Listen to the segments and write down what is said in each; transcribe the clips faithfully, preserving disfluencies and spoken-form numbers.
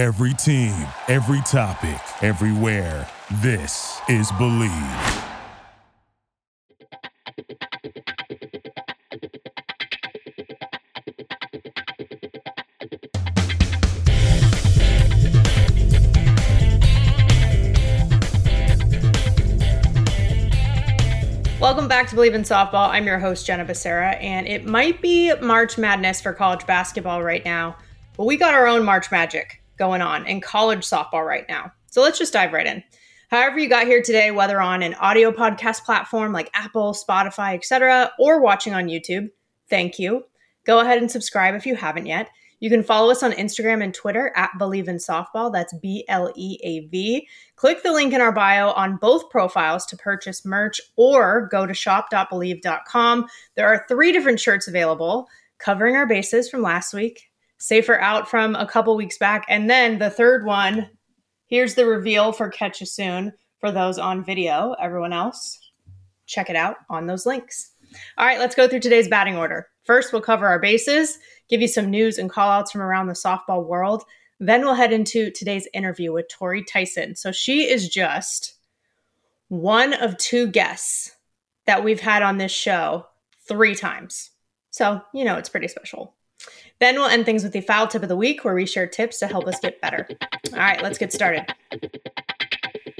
Every team, every topic, everywhere. This is Bleav. Welcome back to Bleav in Softball. I'm your host, Jenna Becerra, and it might be March Madness for college basketball right now, but we got our own March Magic going on in college softball right now. So let's just dive right in. However you got here today, whether on an audio podcast platform like Apple, Spotify, et cetera, or watching on YouTube, thank you. Go ahead and subscribe if you haven't yet. You can follow us on Instagram and Twitter at Bleav in Softball. That's B L E A V. Click the link in our bio on both profiles to purchase merch or go to shop dot bleav dot com. There are three different shirts available, covering our bases from last week, Safer Out from a couple weeks back, and then the third one, here's the reveal for Catch You Soon for those on video. Everyone else, check it out on those links. All right, let's go through today's batting order. First, we'll cover our bases, give you some news and call-outs from around the softball world. Then we'll head into today's interview with Tori Tyson. So she is just one of two guests that we've had on this show three times. So, you know, it's pretty special. Then we'll end things with the foul tip of the week, where we share tips to help us get better. All right, let's get started.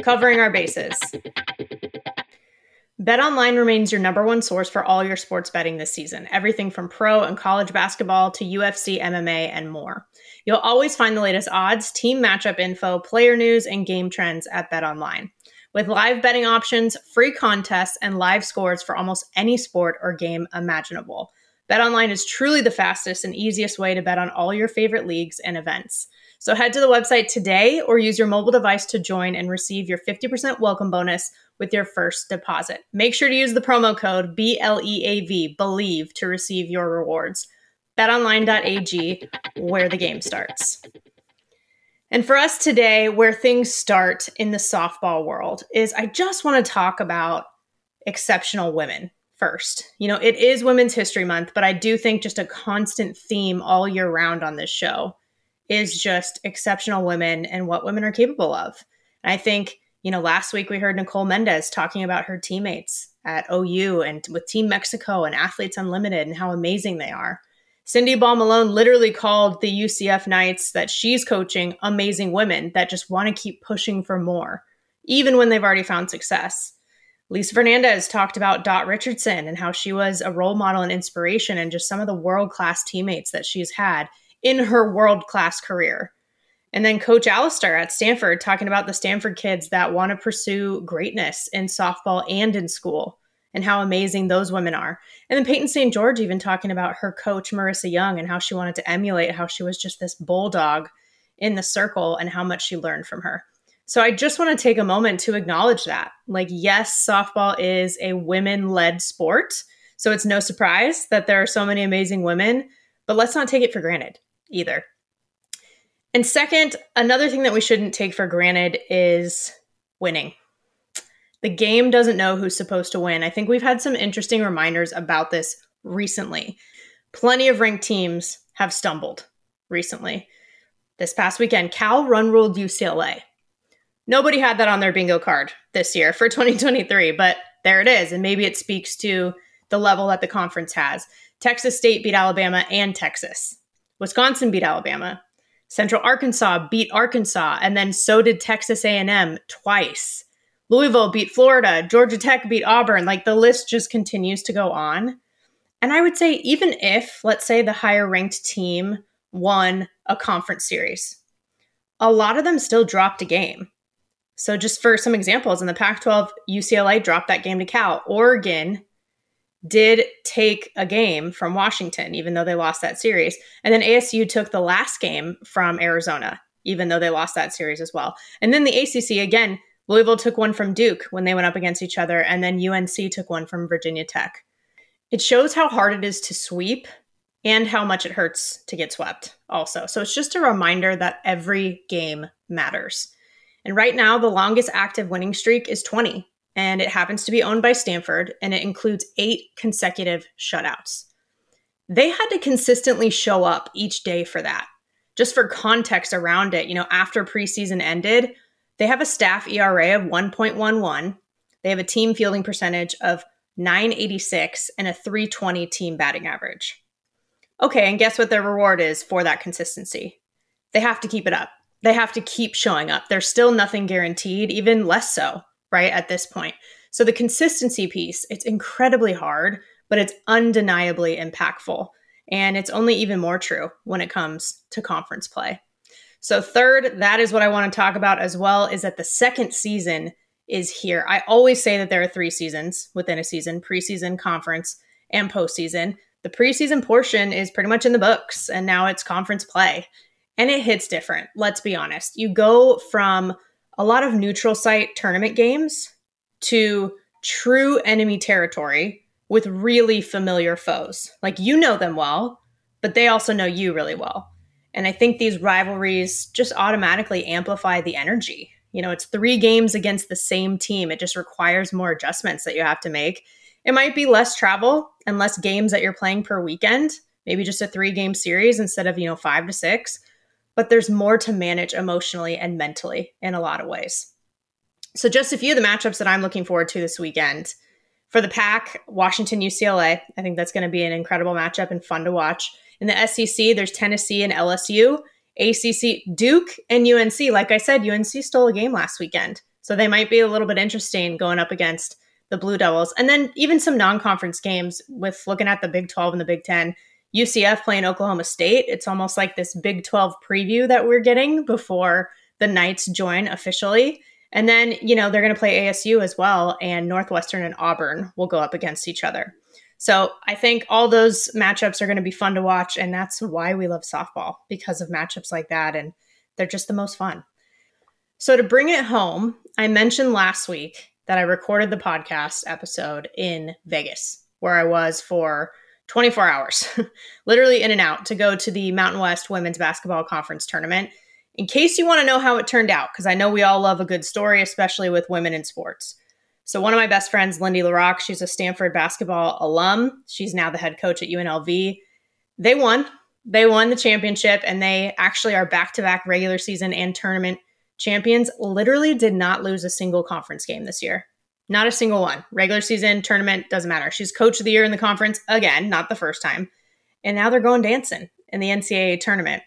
Covering our bases. BetOnline remains your number one source for all your sports betting this season, everything from pro and college basketball to U F C, M M A, and more. You'll always find the latest odds, team matchup info, player news, and game trends at BetOnline. With live betting options, free contests, and live scores for almost any sport or game imaginable, BetOnline is truly the fastest and easiest way to bet on all your favorite leagues and events. So head to the website today or use your mobile device to join and receive your fifty percent welcome bonus with your first deposit. Make sure to use the promo code B L E A V, Bleav, to receive your rewards. BetOnline.ag, where the game starts. And for us today, where things start in the softball world is I just want to talk about exceptional women first. You know, it is Women's History Month, but I do think just a constant theme all year round on this show is just exceptional women and what women are capable of. And I think, you know, last week we heard Nicole Mendez talking about her teammates at O U and with Team Mexico and Athletes Unlimited and how amazing they are. Cindy Ball Malone literally called the U C F Knights that she's coaching amazing women that just want to keep pushing for more, even when they've already found success. Lisa Fernandez talked about Dot Richardson and how she was a role model and inspiration and just some of the world-class teammates that she's had in her world-class career. And then Coach Alistair at Stanford talking about the Stanford kids that want to pursue greatness in softball and in school, and how amazing those women are. And then Peyton Saint George even talking about her coach, Marissa Young, and how she wanted to emulate how she was just this bulldog in the circle and how much she learned from her. So I just want to take a moment to acknowledge that. Like, yes, softball is a women-led sport, so it's no surprise that there are so many amazing women, but let's not take it for granted either. And second, another thing that we shouldn't take for granted is winning. The game doesn't know who's supposed to win. I think we've had some interesting reminders about this recently. Plenty of ranked teams have stumbled recently. This past weekend, Cal run-ruled U C L A. Nobody had that on their bingo card this year for twenty twenty-three, but there it is. And maybe it speaks to the level that the conference has. Texas State beat Alabama and Texas. Wisconsin beat Alabama. Central Arkansas beat Arkansas, and then so did Texas A and M twice. Louisville beat Florida. Georgia Tech beat Auburn. Like, the list just continues to go on. And I would say even if, let's say, the higher-ranked team won a conference series, a lot of them still dropped a game. So just for some examples, in the Pac twelve, U C L A dropped that game to Cal. Oregon did take a game from Washington, even though they lost that series. And then A S U took the last game from Arizona, even though they lost that series as well. And then the A C C, again, Louisville took one from Duke when they went up against each other, and then U N C took one from Virginia Tech. It shows how hard it is to sweep and how much it hurts to get swept also. So it's just a reminder that every game matters. And right now, the longest active winning streak is twenty. And it happens to be owned by Stanford, and it includes eight consecutive shutouts. They had to consistently show up each day for that. just for context around it, you know, after preseason ended, they have a staff E R A of one point one one. They have a team fielding percentage of nine eighty-six and a three twenty team batting average. Okay, and guess what their reward is for that consistency? They have to keep it up. They have to keep showing up. There's still nothing guaranteed, even less so, right, at this point. So the consistency piece, it's incredibly hard, but it's undeniably impactful. And it's only even more true when it comes to conference play. So third, that is what I want to talk about as well, is that the second season is here. I always say that there are three seasons within a season: preseason, conference, and postseason. The preseason portion is pretty much in the books, and now it's conference play. And it hits different, let's be honest. You go from a lot of neutral site tournament games to true enemy territory with really familiar foes. Like, you know them well, but they also know you really well. And I think these rivalries just automatically amplify the energy. You know, it's three games against the same team. It just requires more adjustments that you have to make. It might be less travel and less games that you're playing per weekend, maybe just a three-game series instead of, you know, five to six. But there's more to manage emotionally and mentally in a lot of ways. So just a few of the matchups that I'm looking forward to this weekend. For the Pac, Washington, U C L A. I think that's going to be an incredible matchup and fun to watch. In the S E C, there's Tennessee and L S U, A C C, Duke, and U N C. Like I said, U N C stole a game last weekend, so they might be a little bit interesting going up against the Blue Devils. And then even some non-conference games with looking at the Big twelve and the Big ten. U C F playing Oklahoma State. It's almost like this Big twelve preview that we're getting before the Knights join officially. And then, you know, they're going to play A S U as well, and Northwestern and Auburn will go up against each other. So I think all those matchups are going to be fun to watch, and that's why we love softball, because of matchups like that, and they're just the most fun. So to bring it home, I mentioned last week that I recorded the podcast episode in Vegas, where I was for twenty-four hours, literally in and out, to go to the Mountain West Women's Basketball Conference Tournament. In case you want to know how it turned out, because I know we all love a good story, especially with women in sports. So one of my best friends, Lindy LaRocque, she's a Stanford basketball alum. She's now the head coach at U N L V. They won. They won the championship, and they actually are back-to-back regular season and tournament champions. Literally did not lose a single conference game this year. Not a single one. Regular season, tournament, doesn't matter. She's coach of the year in the conference again, not the first time. And now they're going dancing in the N C double A tournament.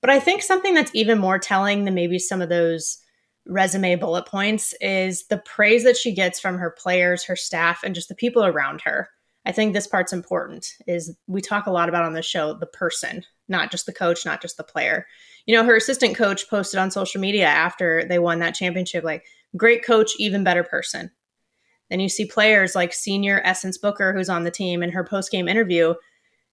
But I think something that's even more telling than maybe some of those resume bullet points is the praise that she gets from her players, her staff, and just the people around her. I think this part's important, is we talk a lot about on the show the person, not just the coach, not just the player. You know, her assistant coach posted on social media after they won that championship, like, great coach, even better person. Then you see players like senior Essence Booker, who's on the team, in her post-game interview.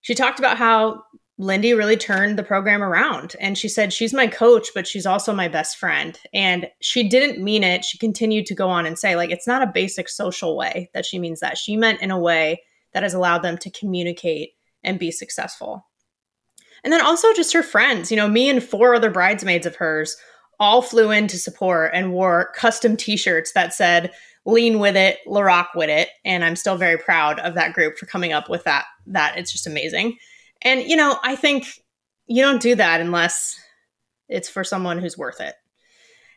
She talked about how Lindy really turned the program around. And she said, she's my coach, but she's also my best friend. And she didn't mean it. She continued to go on and say, like, it's not a basic social way that she means that. She meant in a way that has allowed them to communicate and be successful. And then also just her friends, you know, me and four other bridesmaids of hers all flew in to support and wore custom t-shirts that said, lean with it, LaRocque with it. And I'm still very proud of that group for coming up with that. That it's just amazing. And, you know, I think you don't do that unless it's for someone who's worth it.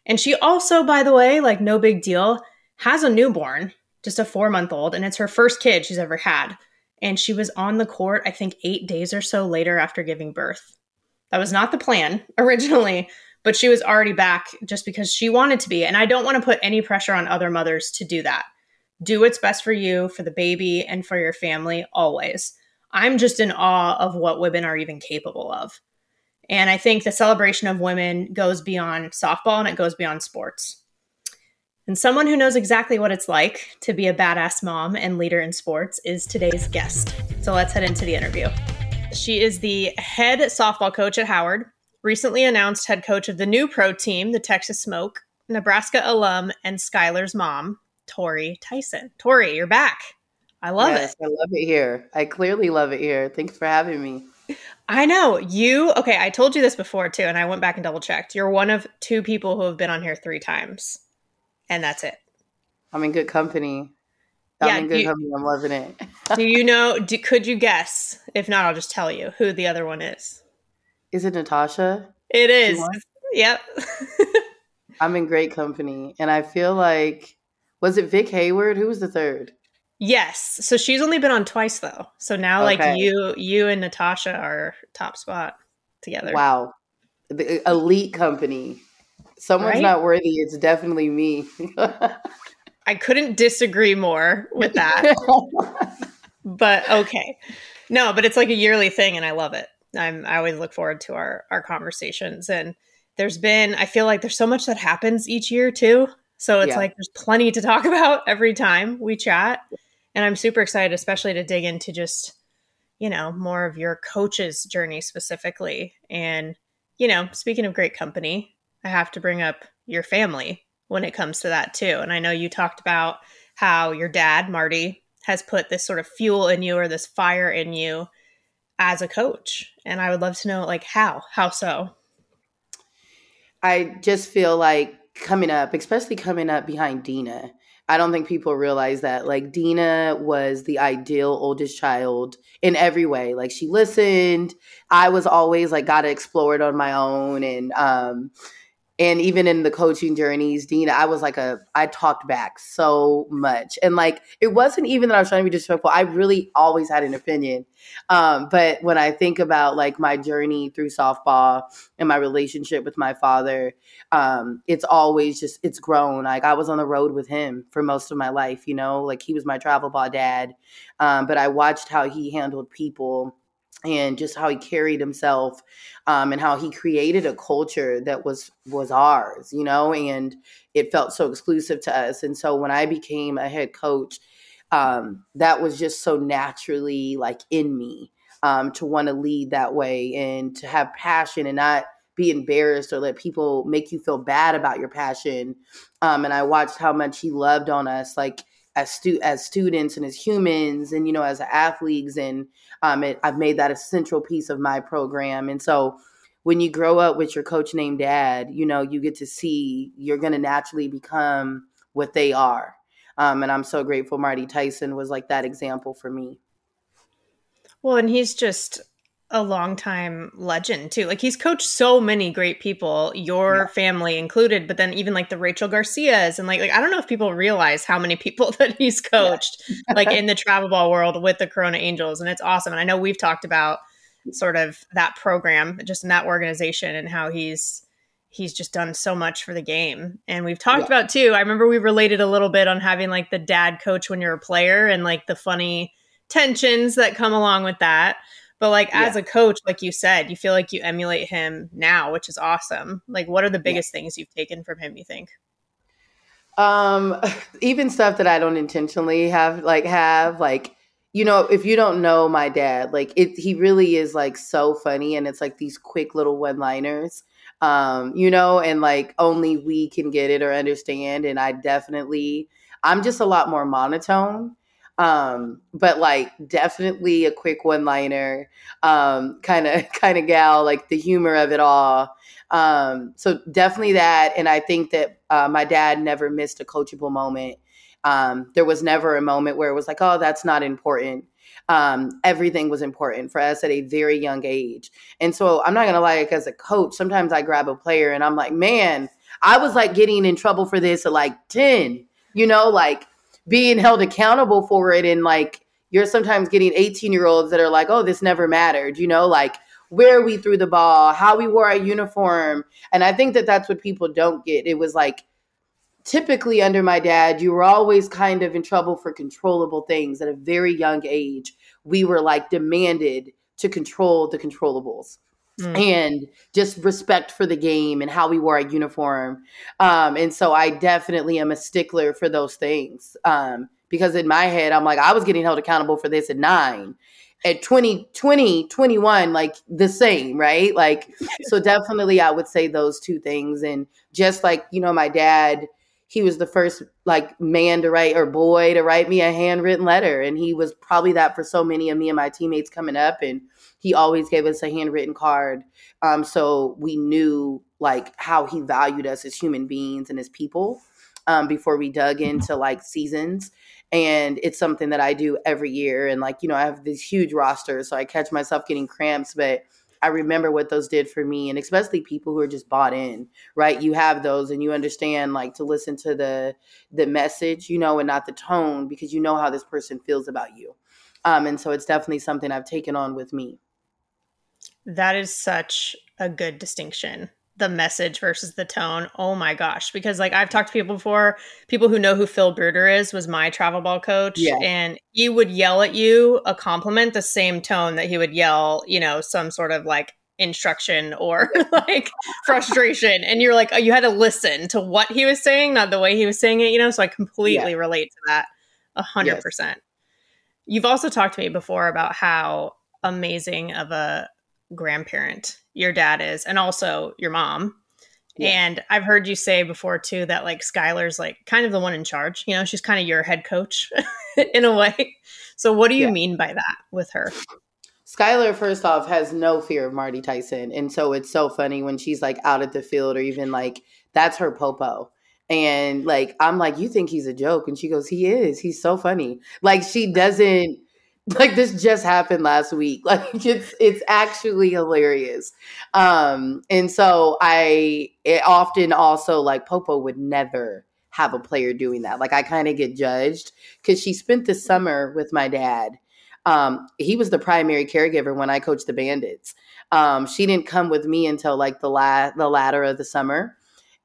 And she also, by the way, like, no big deal, has a newborn, just a four-month-old, and it's her first kid she's ever had. And she was on the court, I think, eight days or so later after giving birth. That was not the plan originally, but she was already back just because she wanted to be. And I don't want to put any pressure on other mothers to do that. Do what's best for you, for the baby, and for your family always. I'm just in awe of what women are even capable of. And I think the celebration of women goes beyond softball, and it goes beyond sports. And someone who knows exactly what it's like to be a badass mom and leader in sports is today's guest. So let's head into the interview. She is the head softball coach at Howard, recently announced head coach of the new pro team, the Texas Smoke, Nebraska alum, and Skylar's mom, Tori Tyson. Tori, you're back. I love yes, it. I love it here. I clearly love it here. Thanks for having me. I know. You, okay, I told you this before too, and I went back and double checked. You're one of two people who have been on here three times, and that's it. I'm in good company. I'm yeah, in good you, company. I'm loving it. do you know, do, could you guess? If not, I'll just tell you who the other one is. Is it Natasha? It is. Yep. I'm in great company. And I feel like, was it Vic Hayward? Who was the third? Yes. So she's only been on twice, though. So now, okay. like, you you and Natasha are top spot together. Wow. The elite company. Someone's right? not worthy. It's definitely me. I couldn't disagree more with that. But okay. No, but it's like a yearly thing, and I love it. I'm, I always look forward to our, our conversations. And there's been, I feel like there's so much that happens each year too. So it's yeah. like, there's plenty to talk about every time we chat. And I'm super excited, especially to dig into just, you know, more of your coach's journey specifically. And, you know, speaking of great company, I have to bring up your family when it comes to that too. And I know you talked about how your dad, Marty, has put this sort of fuel in you or this fire in you as a coach. And I would love to know, like, how, how so? I just feel like coming up, especially coming up behind Dina, I don't think people realize that, like, Dina was the ideal oldest child in every way. Like, she listened. I was always like, got to explore it on my own. And, um, and even in the coaching journeys, Dina, I was like a, I talked back so much. And like, it wasn't even that I was trying to be disrespectful. I really always had an opinion. Um, but when I think about like my journey through softball and my relationship with my father, um, it's always just, it's grown. Like, I was on the road with him for most of my life, you know, like, he was my travel ball dad. Um, but I watched how he handled people and just how he carried himself, um, and how he created a culture that was was ours, you know, and it felt so exclusive to us. And so when I became a head coach, um, that was just so naturally like in me, um, to want to lead that way and to have passion and not be embarrassed or let people make you feel bad about your passion. Um, and I watched how much he loved on us, like, As, stu- as students and as humans and, you know, as athletes. And um, it, I've made that a central piece of my program. And so when you grow up with your coach named Dad, you know, you get to see you're going to naturally become what they are. Um, and I'm so grateful Marty Tyson was like that example for me. Well, and he's just a longtime legend too. Like, he's coached so many great people, your yeah. family included, but then even like the Rachel Garcias and like, like, I don't know if people realize how many people that he's coached, yeah. like in the travel ball world with the Corona Angels. And it's awesome. And I know we've talked about sort of that program, just in that organization, and how he's, he's just done so much for the game. And we've talked yeah. about too, I remember we related a little bit on having like the dad coach when you're a player and like the funny tensions that come along with that. But like, as yeah. a coach, like you said, you feel like you emulate him now, which is awesome. Like, what are the biggest yeah. things you've taken from him, you think? Um, even stuff that I don't intentionally have, like have, like, you know, if you don't know my dad, like it, he really is like so funny. And it's like these quick little one-liners, um, you know, and like only we can get it or understand. And I definitely, I'm just a lot more monotone. Um, but like definitely a quick one-liner, um, kind of, kind of gal, like the humor of it all. Um, so definitely that. And I think that, uh, my dad never missed a coachable moment. Um, there was never a moment where it was like, oh, that's not important. Um, everything was important for us at a very young age. And so I'm not going to lie, like, as a coach, sometimes I grab a player and I'm like, man, I was like getting in trouble for this at like ten, you know, like, being held accountable for it. And like, you're sometimes getting eighteen year olds that are like, oh, this never mattered, you know, like where we threw the ball, how we wore our uniform. And I think that that's what people don't get. It was like, typically under my dad, you were always kind of in trouble for controllable things. At a very young age, we were like demanded to control the controllables. Mm. And just respect for the game and how we wore our uniform. Um, and so I definitely am a stickler for those things, um, because in my head, I'm like, I was getting held accountable for this at nine, at twenty, twenty, twenty-one, like the same, right? Like, so definitely I would say those two things. And just like, you know, my dad, he was the first like man to write or boy to write me a handwritten letter. And he was probably that for so many of me and my teammates coming up. And he always gave us a handwritten card. Um, so we knew like how he valued us as human beings and as people, um, before we dug into like seasons. And it's something that I do every year. And like, you know, I have this huge roster, so I catch myself getting cramps, but I remember what those did for me, and especially people who are just bought in, right? You have those and you understand, like, to listen to the the message, you know, and not the tone, because you know how this person feels about you. Um, and so it's definitely something I've taken on with me. That is such a good distinction. The message versus the tone. Oh my gosh. Because like I've talked to people before, people who know who Phil Bruder is was my travel ball coach. Yeah. And he would yell at you a compliment the same tone that he would yell, you know, some sort of like instruction or like frustration. And you're like, oh, you had to listen to what he was saying, not the way he was saying it, you know? So I completely yeah. relate to that a hundred percent. You've also talked to me before about how amazing of a grandparent your dad is, and also your mom. Yeah. And I've heard you say before too that like Skylar's like kind of the one in charge, you know, she's kind of your head coach in a way. So what do you yeah. mean by that with her? Skylar, first off, has no fear of Marty Tyson. And so it's so funny when she's like out at the field or even like, that's her popo. And like, I'm like, you think he's a joke? And she goes, he is. He's so funny. Like she doesn't, like this just happened last week. Like it's it's actually hilarious. Um, and so I it often also like Popo would never have a player doing that. Like I kind of get judged because she spent the summer with my dad. Um, he was the primary caregiver when I coached the Bandits. Um, she didn't come with me until like the la- the latter of the summer.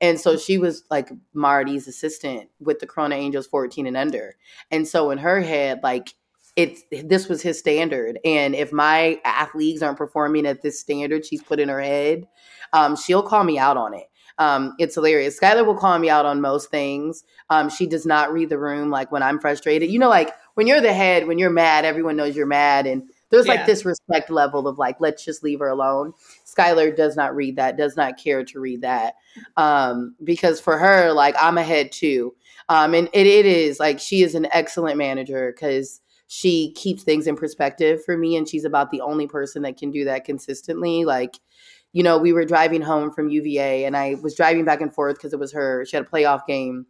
And so she was like Marty's assistant with the Corona Angels fourteen and under. And so in her head, like, It's this was his standard. And if my athletes aren't performing at this standard she's put in her head, um, she'll call me out on it. Um, it's hilarious. Skylar will call me out on most things. Um, she does not read the room. Like when I'm frustrated, you know, like when you're the head, when you're mad, everyone knows you're mad. And there's yeah. like this respect level of like, let's just leave her alone. Skylar does not read that, does not care to read that. Um, because for her, like I'm a head too. Um, and it, it is like, she is an excellent manager because she keeps things in perspective for me, and she's about the only person that can do that consistently. Like, you know, we were driving home from U V A, and I was driving back and forth because it was her. She had a playoff game,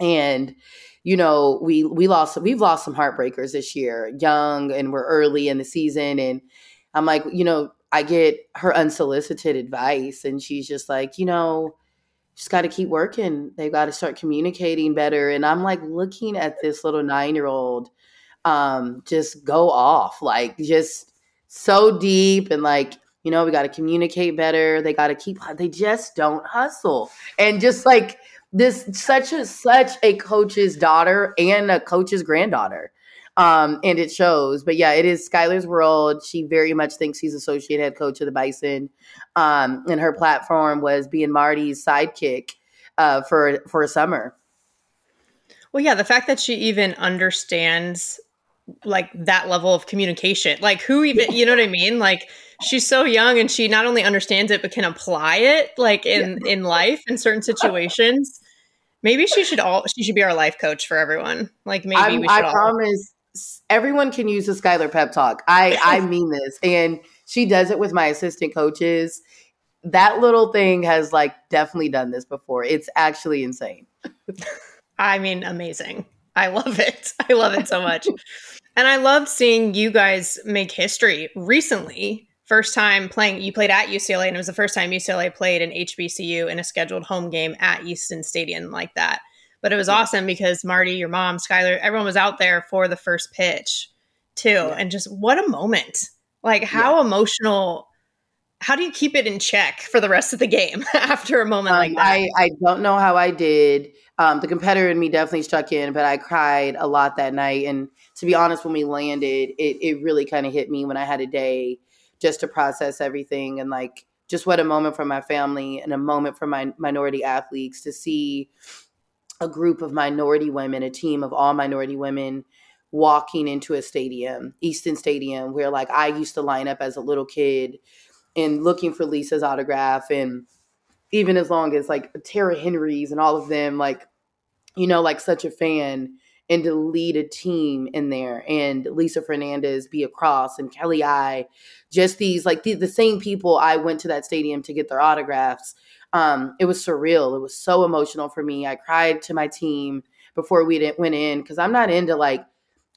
and you know, we we lost we've lost some heartbreakers this year, young, and we're early in the season. And I'm like, you know, I get her unsolicited advice, and she's just like, you know, just got to keep working. They got to start communicating better. And I'm like looking at this little nine year old. Um, just go off, like just so deep, and like, you know, we got to communicate better. They got to keep, they just don't hustle. And just like this, such a, such a coach's daughter and a coach's granddaughter. Um, and it shows, but yeah, it is Skylar's world. She very much thinks she's associate head coach of the Bison. Um, and her platform was being Marty's sidekick, uh, for, for a summer. Well, yeah, the fact that she even understands like that level of communication, like who even, you know what I mean? Like she's so young, and she not only understands it, but can apply it like in, yeah. in life, in certain situations. Maybe she should all, she should be our life coach for everyone. Like maybe I, we should I all. promise everyone can use the Skylar pep talk. I, I mean this. And she does it with my assistant coaches. That little thing has like definitely done this before. It's actually insane. I mean, amazing. I love it. I love it so much. And I loved seeing you guys make history recently. First time playing, you played at U C L A, and it was the first time U C L A played an H B C U in a scheduled home game at Easton Stadium like that. But it was yeah. awesome because Marty, your mom, Skylar, everyone was out there for the first pitch too. Yeah. And just what a moment. Like how yeah. emotional. How do you keep it in check for the rest of the game after a moment um, like that? I, I don't know how I did. Um, the competitor in me definitely struck in, but I cried a lot that night. And to be honest, when we landed, it, it really kind of hit me when I had a day just to process everything. And like, just what a moment for my family and a moment for my minority athletes to see a group of minority women, a team of all minority women walking into a stadium, Easton Stadium, where like I used to line up as a little kid and looking for Lisa's autograph, and even as long as like Tara Henry's and all of them, like, you know, like such a fan, and to lead a team in there, and Lisa Fernandez be across, and Kelly I, just these, like the, the same people I went to that stadium to get their autographs. Um, it was surreal. It was so emotional for me. I cried to my team before we went in, because I'm not into like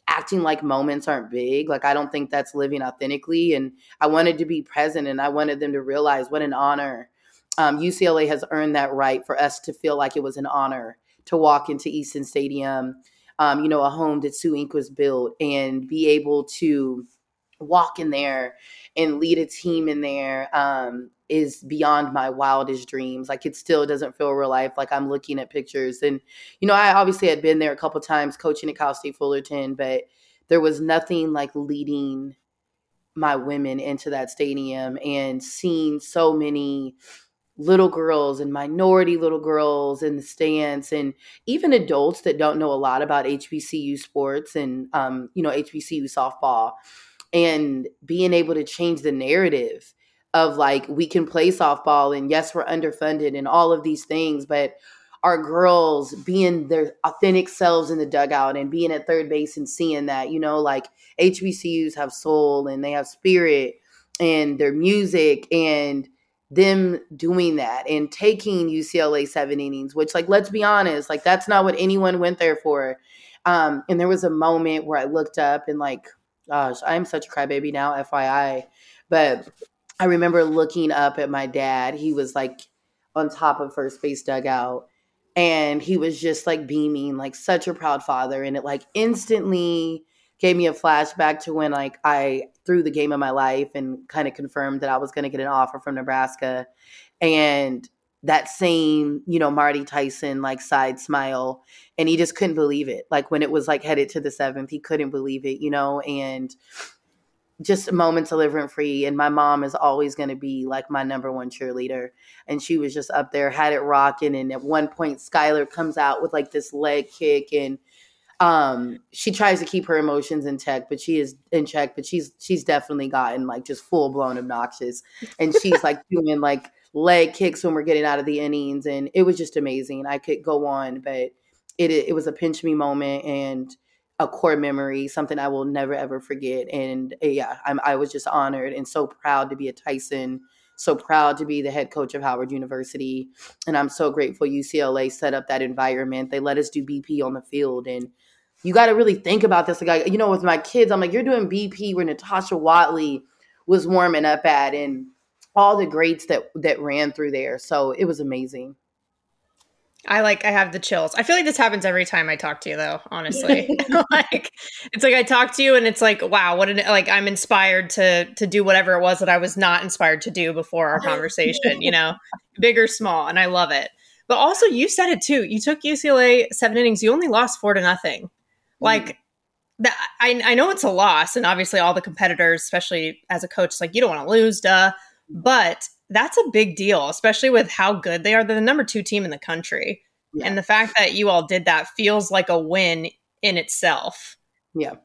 acting like moments aren't big. Like, I don't think that's living authentically. And I wanted to be present, and I wanted them to realize what an honor. Um, U C L A has earned that right for us to feel like it was an honor to walk into Easton Stadium, um, you know, a home that Sue Inc was built, and be able to walk in there and lead a team in there um, is beyond my wildest dreams. Like, it still doesn't feel real life. Like, I'm looking at pictures, and, you know, I obviously had been there a couple of times coaching at Cal State Fullerton, but there was nothing like leading my women into that stadium and seeing so many little girls and minority little girls in the stands, and even adults that don't know a lot about H B C U sports and, um, you know, H B C U softball. And being able to change the narrative of, like, we can play softball, and yes, we're underfunded and all of these things, but our girls being their authentic selves in the dugout and being at third base and seeing that, you know, like, H B C Us have soul and they have spirit and their music, and them doing that and taking U C L A seven innings, which, like, let's be honest, like, that's not what anyone went there for. Um, and there was a moment where I looked up and, like, gosh, I'm such a crybaby now, F Y I. But I remember looking up at my dad. He was, like, on top of first base dugout, and he was just, like, beaming, like, such a proud father. And it, like, instantly gave me a flashback to when, like, I threw the game of my life and kind of confirmed that I was going to get an offer from Nebraska. And that same, you know, Marty Tyson, like, side smile. And he just couldn't Bleav it. Like, when it was, like, headed to the seventh, he couldn't Bleav it, you know, and just a moment to live rent free. And my mom is always going to be, like, my number one cheerleader. And she was just up there, had it rocking. And at one point, Skylar comes out with, like, this leg kick, and um, she tries to keep her emotions in check, but she is in check, but she's, she's definitely gotten, like, just full blown obnoxious. And she's like doing, like, leg kicks when we're getting out of the innings, and it was just amazing. I could go on, but it it was a pinch me moment and a core memory, something I will never ever forget. And yeah, I'm, I was just honored and so proud to be a Tyson, so proud to be the head coach of Howard University, and I'm so grateful U C L A set up that environment. They let us do B P on the field, and you got to really think about this. Like, I, you know, with my kids, I'm like, you're doing B P where Natasha Watley was warming up at, and all the greats that that ran through there. So it was amazing. I like, I have the chills. I feel like this happens every time I talk to you, though, honestly. Like, it's like I talk to you and it's like, wow, what an, like, I'm inspired to to do whatever it was that I was not inspired to do before our conversation, you know, big or small. And I love it. But also, you said it too. You took U C L A seven innings. You only lost four to nothing. Mm-hmm. Like, that, I, I know it's a loss. And obviously all the competitors, especially as a coach, it's like, you don't want to lose, duh. But that's a big deal, especially with how good they are. They're the number two team in the country. Yeah. And the fact that you all did that feels like a win in itself. Yeah.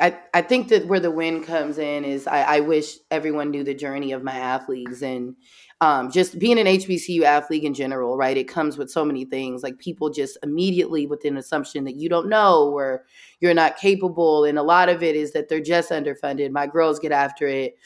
I, I think that where the win comes in is I, I wish everyone knew the journey of my athletes, and um, just being an H B C U athlete in general, right? It comes with so many things, like people just immediately with an assumption that you don't know or you're not capable. And a lot of it is that they're just underfunded. My girls get after it.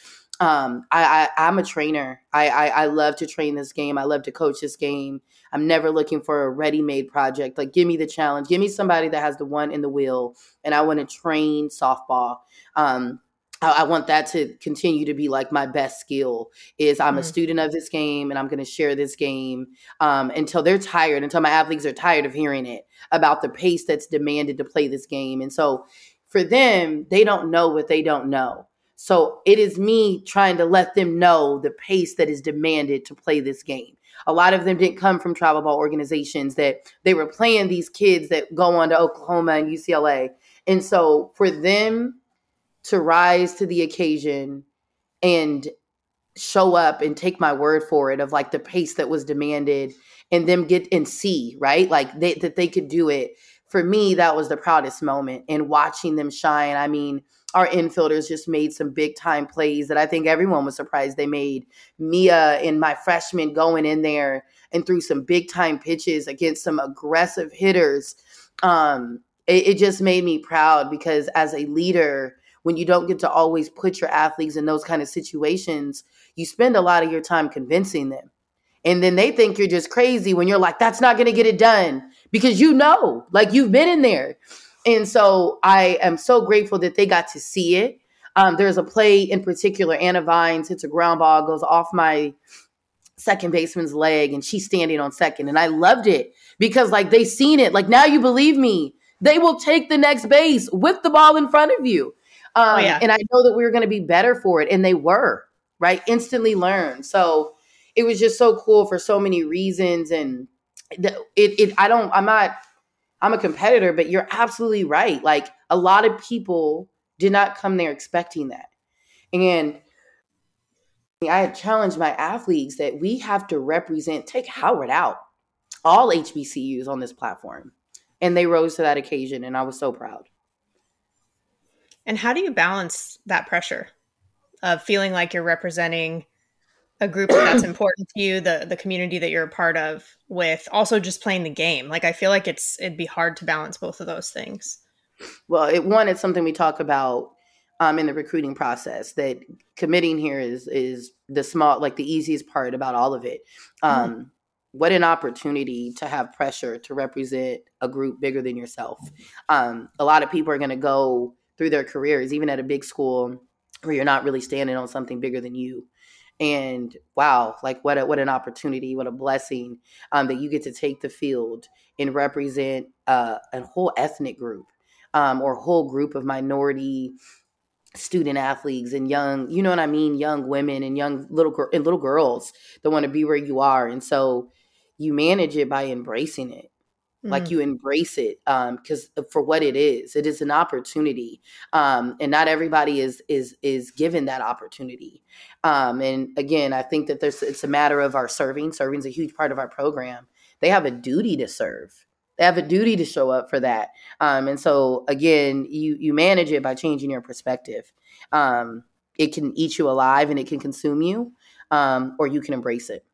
Um, I, I, I'm a trainer. I, I, I love to train this game. I love to coach this game. I'm never looking for a ready-made project. Like, give me the challenge. Give me somebody that has the one in the wheel, and I want to train softball. Um, I, I want that to continue to be, like, my best skill is I'm mm-hmm. a student of this game, and I'm going to share this game um, until they're tired, until my athletes are tired of hearing it about the pace that's demanded to play this game. And so for them, they don't know what they don't know. So it is me trying to let them know the pace that is demanded to play this game. A lot of them didn't come from travel ball organizations, that they were playing these kids that go on to Oklahoma and U C L A. And so for them to rise to the occasion and show up and take my word for it of, like, the pace that was demanded, and them get and see, right, like they, that they could do it. For me, that was the proudest moment, and watching them shine. I mean, our infielders just made some big time plays that I think everyone was surprised they made. Mia and my freshman going in there and threw some big time pitches against some aggressive hitters. Um, it, it just made me proud, because as a leader, when you don't get to always put your athletes in those kind of situations, you spend a lot of your time convincing them. And then they think you're just crazy when you're like, that's not going to get it done, because, you know, like, you've been in there. And so I am so grateful that they got to see it. Um, there's a play in particular, Anna Vines hits a ground ball, goes off my second baseman's leg, and she's standing on second. And I loved it because, like, they seen it. Like, now you Bleav me. They will take the next base with the ball in front of you. Um, oh, yeah. And I know that we were going to be better for it, and they were, right? Instantly learned. So it was just so cool for so many reasons. And it, it, I don't, I'm not, I'm a competitor, but you're absolutely right. Like, a lot of people did not come there expecting that. And I had challenged my athletes that we have to represent, take Howard out, all H B C Us on this platform. And they rose to that occasion, and I was so proud. And how do you balance that pressure of feeling like you're representing a group that's important to you, the the community that you're a part of, with also just playing the game? Like, I feel like it's it'd be hard to balance both of those things. Well, it, one, it's something we talk about um, in the recruiting process, that committing here is is the small, like the easiest part about all of it. Um, mm-hmm. What an opportunity to have pressure to represent a group bigger than yourself. Um, a lot of people are going to go through their careers, even at a big school, where you're not really standing on something bigger than you. And wow, like what a, what an opportunity, what a blessing um, that you get to take the field and represent uh, a whole ethnic group. Um, or whole group of minority student athletes and young, you know what I mean, young women and young little gr- and little girls that want to be where you are. And so you manage it by embracing it, mm-hmm. like you embrace it because um, for what it is, it is an opportunity, um, and not everybody is is is given that opportunity. Um, and again, I think that there's it's a matter of our serving. Serving's a huge part of our program. They have a duty to serve. They have a duty to show up for that. Um, and so, again, you you manage it by changing your perspective. Um, it can eat you alive and it can consume you, um, or you can embrace it.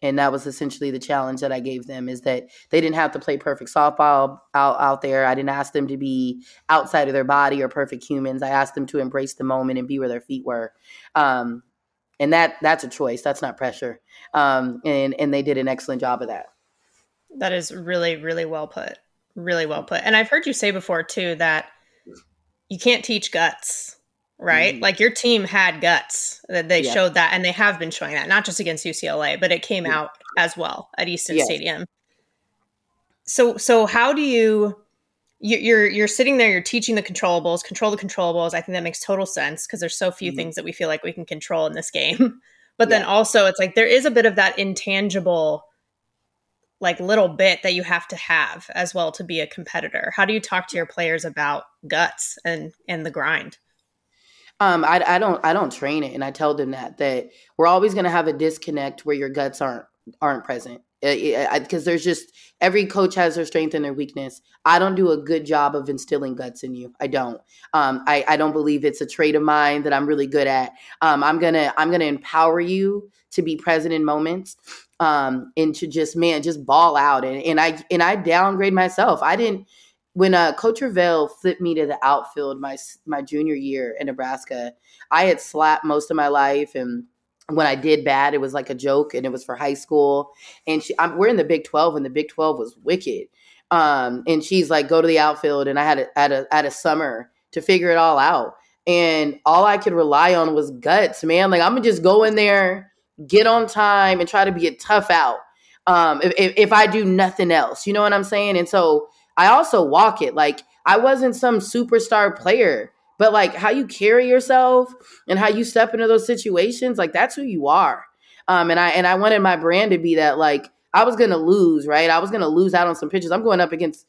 And that was essentially the challenge that I gave them, is that they didn't have to play perfect softball out, out there. I didn't ask them to be outside of their body or perfect humans. I asked them to embrace the moment and be where their feet were. Um, and that that's a choice. That's not pressure. Um, and and they did an excellent job of that. That is really, really well put. Really well put. And I've heard you say before, too, that you can't teach guts, right? Mm-hmm. Like, your team had guts. That They yeah. showed that, and they have been showing that, not just against U C L A, but it came yeah. out as well at Easton yes. Stadium. So so how do you, you – you're you're sitting there, you're teaching the controllables, control the controllables. I think that makes total sense because there's so few mm-hmm. things that we feel like we can control in this game. But yeah. then also it's like there is a bit of that intangible – like little bit that you have to have as well to be a competitor. How do you talk to your players about guts and, and the grind? Um, I, I don't, I don't train it. And I tell them that, that we're always going to have a disconnect where your guts aren't, aren't present. Because there's just, every coach has their strength and their weakness. I don't do a good job of instilling guts in you. I don't. Um, I, I don't Bleav it's a trait of mine that I'm really good at. Um, I'm gonna I'm gonna empower you to be present in moments, um, and to just man just ball out. And and I and I downgrade myself. I didn't when uh, Coach Revelle flipped me to the outfield my my junior year in Nebraska. I had slapped most of my life, and when I did bad, it was like a joke, and it was for high school. And she, I'm, we're in the Big twelve, and the Big twelve was wicked. Um, and she's like, go to the outfield. And I had a, had, a, had a summer to figure it all out. And all I could rely on was guts, man. Like, I'm going to just go in there, get on time, and try to be a tough out um, if, if, if I do nothing else. You know what I'm saying? And so I also walk it. Like, I wasn't some superstar player. But, like, how you carry yourself and how you step into those situations, like, that's who you are. Um, and I and I wanted my brand to be that, like, I was going to lose, right? I was going to lose out on some pitches. I'm going up against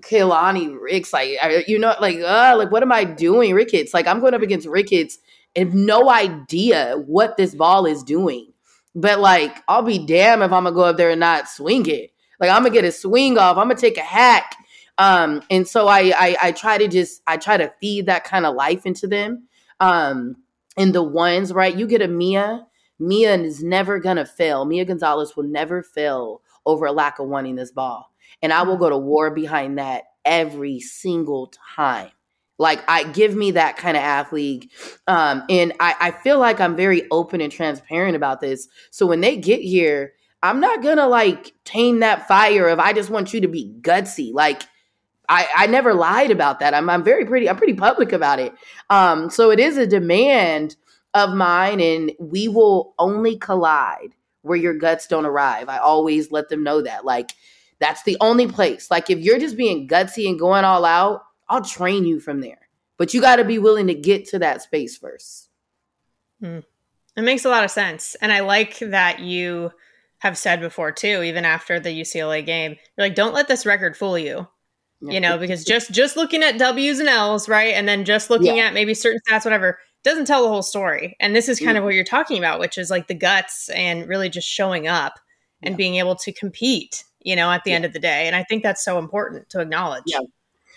Kehlani Ricks. Like, I, you know, like, uh, like, what am I doing, Ricketts? Like, I'm going up against Ricketts and no idea what this ball is doing. But, like, I'll be damned if I'm going to go up there and not swing it. Like, I'm going to get a swing off. I'm going to take a hack. Um, and so I, I, I try to just, I try to feed that kind of life into them. Um, and the ones, right, you get a Mia, Mia is never going to fail. Mia Gonzalez will never fail over a lack of wanting this ball. And I will go to war behind that every single time. Like, I give me that kind of athlete. Um, and I, I feel like I'm very open and transparent about this. So when they get here, I'm not going to like tame that fire of, I just want you to be gutsy. Like, I, I never lied about that. I'm I'm very pretty. I'm pretty public about it. Um, so it is a demand of mine, and we will only collide where your guts don't arrive. I always let them know that. Like, that's the only place. Like, if you're just being gutsy and going all out, I'll train you from there. But you got to be willing to get to that space first. Mm. It makes a lot of sense. And I like that you have said before, too, even after the U C L A game, you're like, don't let this record fool you. You know, because just just looking at W's and L's, right, and then just looking yeah. at maybe certain stats, whatever, doesn't tell the whole story. And this is kind mm. of what you're talking about, which is like the guts and really just showing up and yeah. being able to compete, you know, at the yeah. end of the day. And I think that's so important to acknowledge. Yeah.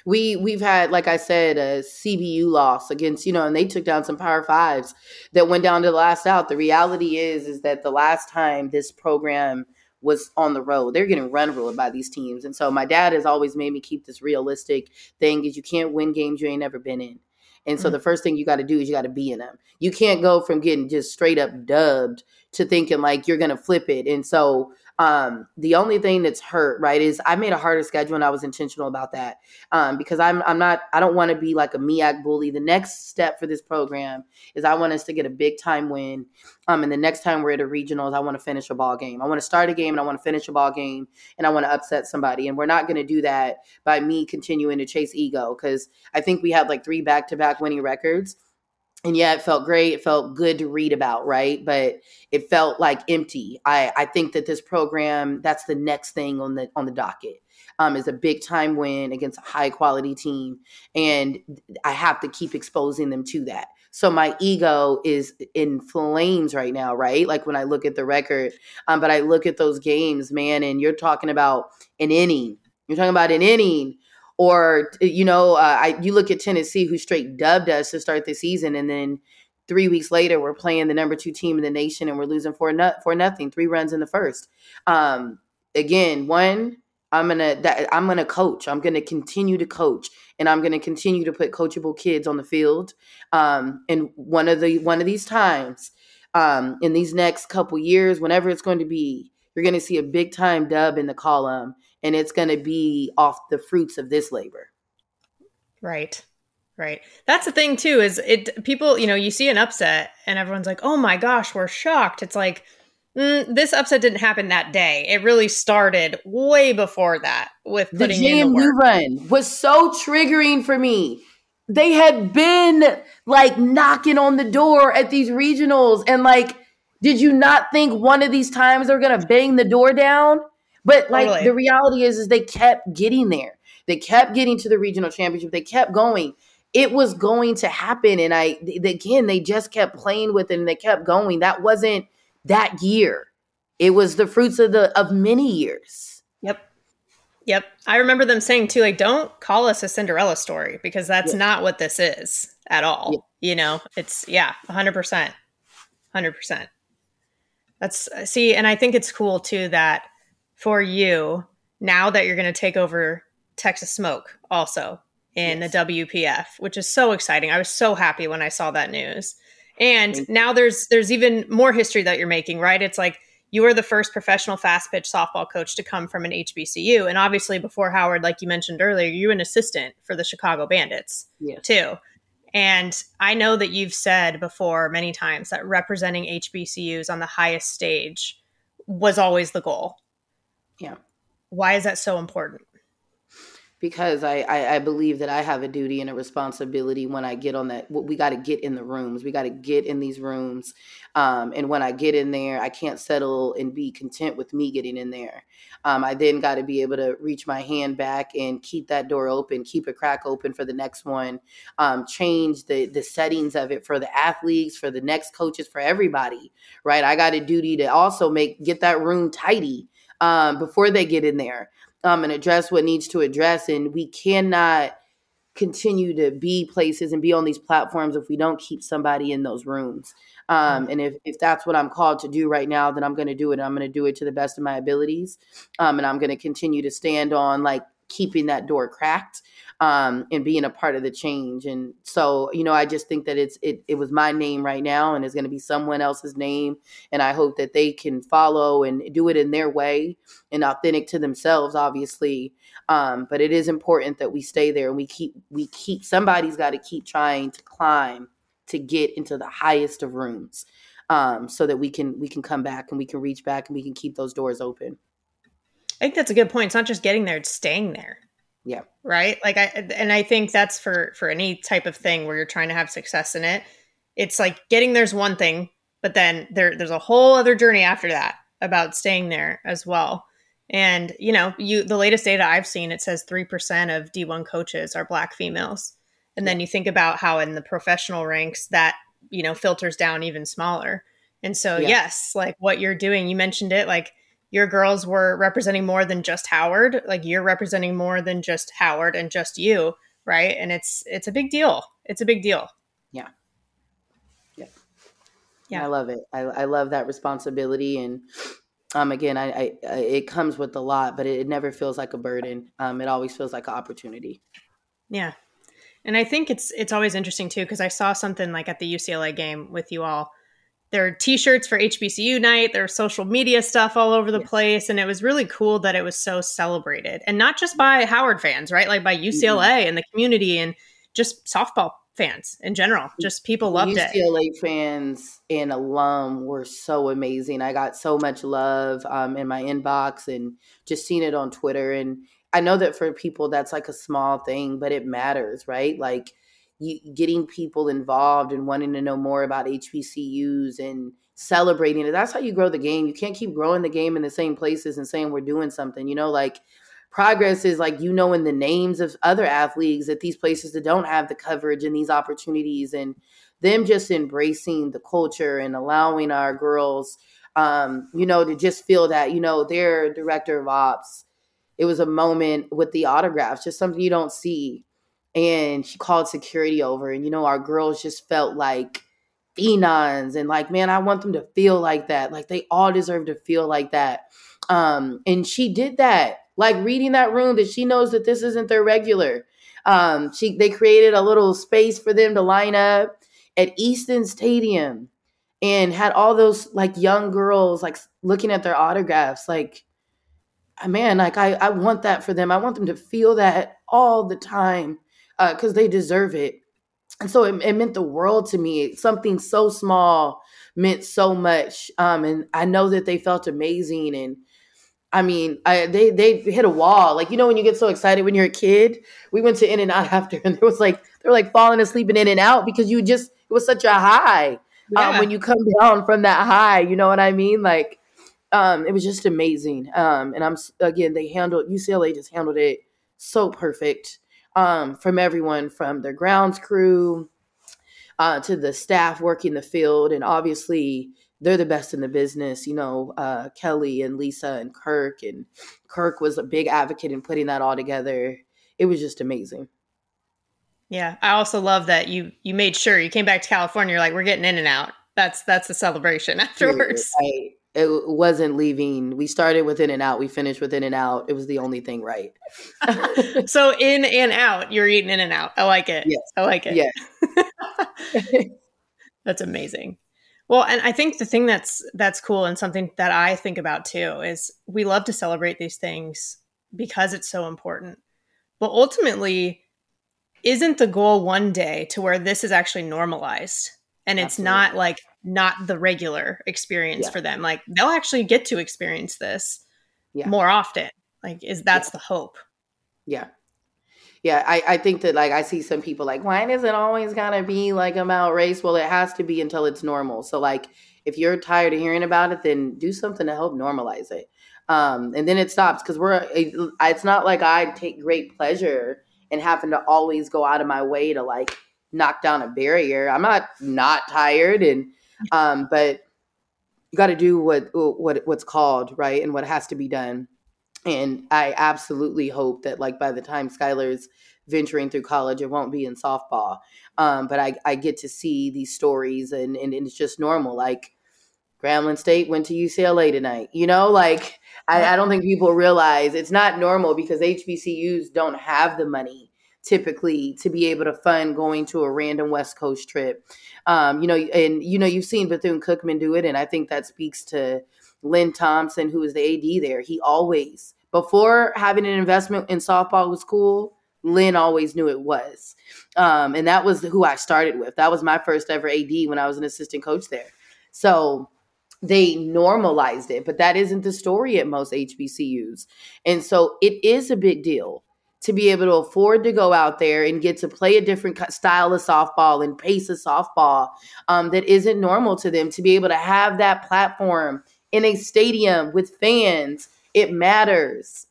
We, we've had, like I said, a C B U loss against, you know, and they took down some power fives that went down to the last out. The reality is, is that the last time this program was on the road, they're getting run ruled by these teams. And so my dad has always made me keep this realistic thing is you can't win games you ain't never been in. And so mm-hmm. the first thing you got to do is you got to be in them. You can't go from getting just straight up dubbed to thinking like you're going to flip it. And so um, the only thing that's hurt, right, is I made a harder schedule and I was intentional about that um, because I'm I'm not I don't want to be like a MEAC bully. The next step for this program is I want us to get a big time win. Um, and the next time we're at a regionals, I want to finish a ball game. I want to start a game and I want to finish a ball game and I want to upset somebody. And we're not going to do that by me continuing to chase ego, because I think we had like three back-to-back winning records. And yeah, it felt great. It felt good to read about, right? But it felt like empty. I, I think that this program, that's the next thing on the on the docket, um, is a big time win against a high quality team. And I have to keep exposing them to that. So my ego is in flames right now, right? Like when I look at the record, um, but I look at those games, man, and you're talking about an inning. You're talking about an inning. Or, you know, uh, I, you look at Tennessee, who straight dubbed us to start the season. And then three weeks later, we're playing the number two team in the nation and we're losing four, no, four nothing, three runs in the first. Um, again, one, I'm going to I'm going to coach. I'm going to continue to coach, and I'm going to continue to put coachable kids on the field. Um, and one of the one of these times um, in these next couple years, whenever it's going to be, you're going to see a big time dub in the column. And it's going to be off the fruits of this labor. Right. Right. That's the thing, too, is it people, you know, you see an upset and everyone's like, oh, my gosh, we're shocked. It's like mm, this upset didn't happen that day. It really started way before that with putting in the work. The G M U run was so triggering for me. They had been like knocking on the door at these regionals. And like, did you not think one of these times they're going to bang the door down? But like totally. The reality is, is they kept getting there. They kept getting to the regional championship. They kept going. It was going to happen. And I, they, again, they just kept playing with it and they kept going. That wasn't that year. It was the fruits of the, of many years. Yep. Yep. I remember them saying too, like, don't call us a Cinderella story, because that's yep. not what this is at all. Yep. You know, it's yeah, a hundred percent, a hundred percent. That's see. And I think it's cool too, that, for you, now that you're going to take over Texas Smoke also in yes. the W P F, which is so exciting. I was so happy when I saw that news. And now there's there's even more history that you're making, right? It's like you were the first professional fast pitch softball coach to come from an H B C U. And obviously before Howard, like you mentioned earlier, you were an assistant for the Chicago Bandits yes. too. And I know that you've said before many times that representing H B C Us on the highest stage was always the goal. Yeah. Why is that so important? Because I, I, I Bleav that I have a duty and a responsibility when I get on that. We got to get in the rooms. We got to get in these rooms. Um, and when I get in there, I can't settle and be content with me getting in there. Um, I then got to be able to reach my hand back and keep that door open, keep a crack open for the next one, um, change the the settings of it for the athletes, for the next coaches, for everybody, right? I got a duty to also make get that room tidy. Um, before they get in there um, and address what needs to address. And we cannot continue to be places and be on these platforms if we don't keep somebody in those rooms. Um, and if, if that's what I'm called to do right now, then I'm going to do it. I'm going to do it to the best of my abilities. Um, and I'm going to continue to stand on like keeping that door cracked um, and being a part of the change. And so, you know, I just think that it's it, it was my name right now, and it's going to be someone else's name. And I hope that they can follow and do it in their way and authentic to themselves, obviously. Um, but it is important that we stay there and we keep we keep somebody's got to keep trying to climb to get into the highest of rooms. Um, so that we can we can come back and we can reach back and we can keep those doors open. I think that's a good point. It's not just getting there, it's staying there. Yeah. Right? Like I and I think that's for for any type of thing where you're trying to have success in it. It's like getting there's one thing, but then there there's a whole other journey after that about staying there as well. And you know, you the latest data I've seen, it says three percent of D one coaches are Black females. And then you think about how in the professional ranks that you know, filters down even smaller. And so, yeah. yes, like what you're doing, you mentioned it, like your girls were representing more than just Howard, like you're representing more than just Howard and just you. Right. And it's, it's a big deal. It's a big deal. Yeah. Yeah. Yeah. I love it. I, I love that responsibility. And um, again, I, I, I it comes with a lot, but it, it never feels like a burden. Um, it always feels like an opportunity. Yeah. And I think it's it's always interesting, too, because I saw something like at the U C L A game with you all. There are T-shirts for H B C U night. There was social media stuff all over the yes. place. And it was really cool that it was so celebrated. And not just by Howard fans, right? Like by U C L A mm-hmm. and the community and just softball fans in general. Just people loved U C L A it. U C L A fans and alum were so amazing. I got so much love um, in my inbox and just seen it on Twitter. And I know that for people that's like a small thing, but it matters, right? Like you, getting people involved and wanting to know more about H B C Us and celebrating it. That's how you grow the game. You can't keep growing the game in the same places and saying we're doing something, you know, like progress is like, you know, in the names of other athletes at these places that don't have the coverage and these opportunities and them just embracing the culture and allowing our girls, um, you know, to just feel that, you know, their director of ops, it was a moment with the autographs, just something you don't see. And she called security over and, you know, our girls just felt like phenoms and like, man, I want them to feel like that. Like they all deserve to feel like that. Um, and she did that, like reading that room that she knows that this isn't their regular. Um, she, they created a little space for them to line up at Easton Stadium and had all those like young girls, like looking at their autographs, like, man, like I, I want that for them. I want them to feel that all the time because uh, they deserve it. And so it, it meant the world to me. Something so small meant so much. Um, and I know that they felt amazing. And I mean, I, they, they hit a wall. Like, you know, when you get so excited when you're a kid, we went to In and Out after and there was like, they were like falling asleep in In and Out because you just, it was such a high yeah. um, when you come down from that high, you know what I mean? Like, Um, it was just amazing. Um, and I'm, again, they handled, U C L A just handled it so perfect um, from everyone, from their grounds crew uh, to the staff working the field. And obviously they're the best in the business, you know, uh, Kelly and Lisa and Kirk and Kirk was a big advocate in putting that all together. It was just amazing. Yeah. I also love that you, you made sure you came back to California. You're like, we're getting In and Out. That's, that's the celebration afterwards. Yeah, right. It wasn't leaving. We started with In and Out. We finished with In and Out. It was the only thing right. So in and out, you're eating In and Out. I like it. Yes. I like it. Yes. That's amazing. Well, and I think the thing that's that's cool and something that I think about too is we love to celebrate these things because it's so important. But ultimately, isn't the goal one day to where this is actually normalized and it's Absolutely. not like not the regular experience yeah. for them. Like they'll actually get to experience this yeah. more often. Like is that's yeah. the hope. Yeah. Yeah. I, I think that like, I see some people like, why does it always gotta be like about race? Well, it has to be until it's normal. So like, if you're tired of hearing about it, then do something to help normalize it. Um, and then it stops. Cause we're, it's not like I take great pleasure in having to always go out of my way to like knock down a barrier. I'm not, not tired. And, Um, but you got to do what, what, what's called, right. And what has to be done. And I absolutely hope that like, by the time Skylar's venturing through college, it won't be in softball. Um, but I, I get to see these stories and, and, and it's just normal. Like Grambling State went to U C L A tonight. You know, like I, I don't think people realize it's not normal because H B C Us don't have the money typically to be able to fund going to a random West Coast trip. Um, you know, and, you know, you've seen Bethune-Cookman do it. And I think that speaks to Lynn Thompson, who is the A D there. He always, before having an investment in softball was cool, Lynn always knew it was. Um, and that was who I started with. That was my first ever A D when I was an assistant coach there. So they normalized it, but that isn't the story at most H B C Us. And so it is a big deal to be able to afford to go out there and get to play a different style of softball and pace of softball um, that isn't normal to them, to be able to have that platform in a stadium with fans. It matters.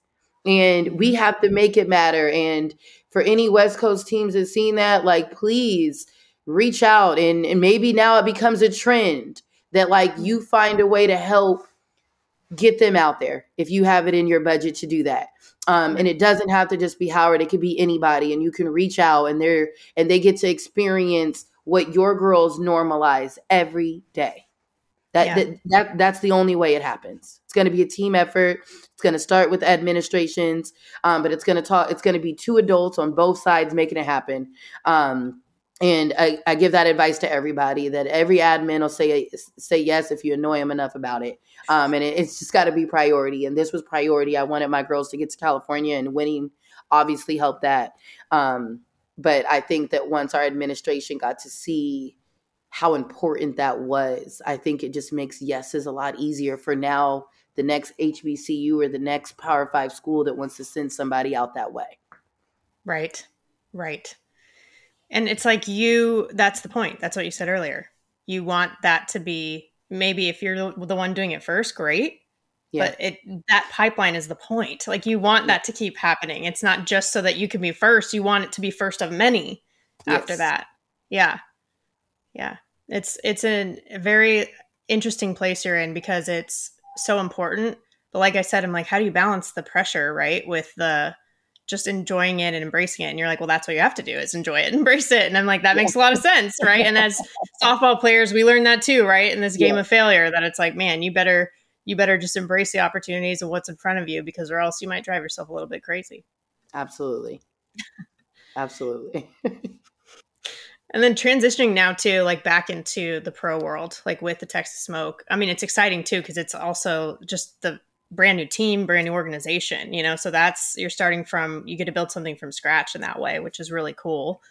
And we have to make it matter. And for any West Coast teams that's seen that, like, please reach out. And, and maybe now it becomes a trend that, like, you find a way to help get them out there if you have it in your budget to do that. Um, and it doesn't have to just be Howard. It could be anybody, and you can reach out and they're and they get to experience what your girls normalize every day. That, yeah. that that that's the only way it happens. It's going to be a team effort. It's going to start with administrations, um, but it's going to talk. It's going to be two adults on both sides making it happen. Um, and I, I give that advice to everybody, that every admin will say say yes if you annoy them enough about it. Um, and it, it's just got to be priority. And this was priority. I wanted my girls to get to California, and winning obviously helped that. Um, but I think that once our administration got to see how important that was, I think it just makes yeses a lot easier for now the next H B C U or the next Power Five school that wants to send somebody out that way. Right. Right. And it's like you, that's the point. That's what you said earlier. You want that to be, maybe if you're the one doing it first, great. Yeah. But it, that pipeline is the point. Like you want yeah. that to keep happening. It's not just so that you can be first. You want it to be first of many yes. after that. Yeah. Yeah, it's it's a very interesting place you're in because it's so important. But like I said, I'm like, how do you balance the pressure, right, with the just enjoying it and embracing it? And you're like, well, that's what you have to do is enjoy it and embrace it. And I'm like, that makes yeah. a lot of sense, right? And as softball players, we learn that too, right? In this game yeah. of failure, that it's like, man, you better you better just embrace the opportunities and what's in front of you, because or else you might drive yourself a little bit crazy. Absolutely. Absolutely. And then transitioning now to like back into the pro world, like with the Texas Smoke. I mean, it's exciting too, because it's also just the brand new team, brand new organization, you know, so that's, you're starting from, you get to build something from scratch in that way, which is really cool.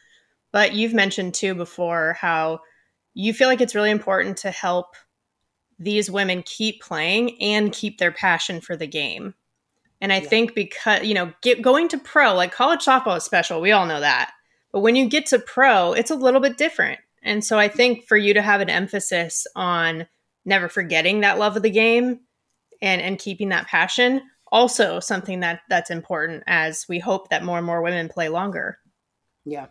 But you've mentioned too before how you feel like it's really important to help these women keep playing and keep their passion for the game. And I yeah. think because, you know, get, going to pro, like college softball is special. We all know that. But when you get to pro, it's a little bit different. And so I think for you to have an emphasis on never forgetting that love of the game and, and keeping that passion, also something that that's important as we hope that more and more women play longer. Yeah.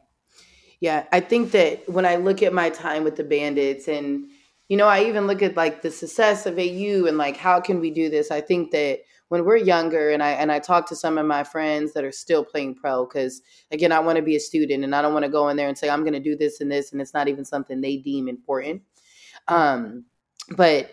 Yeah. I think that when I look at my time with the Bandits and, you know, I even look at like the success of A U and like, how can we do this? I think that when we're younger, and I and I talk to some of my friends that are still playing pro, because, again, I want to be a student and I don't want to go in there and say, I'm going to do this and this, and it's not even something they deem important. Um, but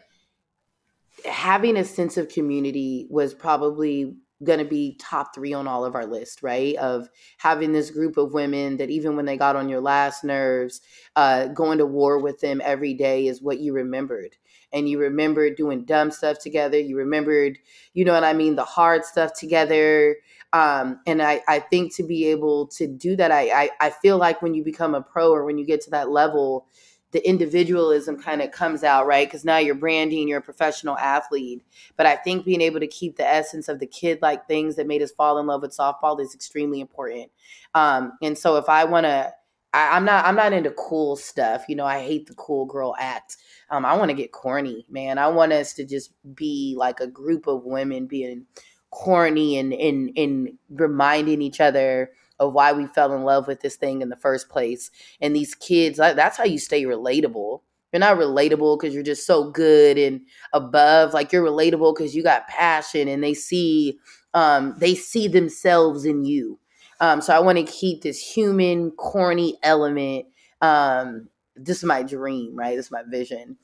having a sense of community was probably going to be top three on all of our list, right? Of having this group of women that even when they got on your last nerves, uh, going to war with them every day is what you remembered. And you remember doing dumb stuff together. You remembered, you know what I mean, the hard stuff together. Um, and I, I think to be able to do that, I, I, I feel like when you become a pro or when you get to that level, the individualism kind of comes out, right? Because now you're branding, you're a professional athlete. But I think being able to keep the essence of the kid-like things that made us fall in love with softball is extremely important. Um, and so if I want to, I'm not I'm not into cool stuff. You know, I hate the cool girl act. Um, I want to get corny, man. I want us to just be like a group of women being corny and, and, and reminding each other of why we fell in love with this thing in the first place. And these kids, that's how you stay relatable. You're not relatable because you're just so good and above. Like you're relatable because you got passion and they see um, they see themselves in you. Um, so I want to keep this human, corny element. Um, this is my dream, right? This is my vision.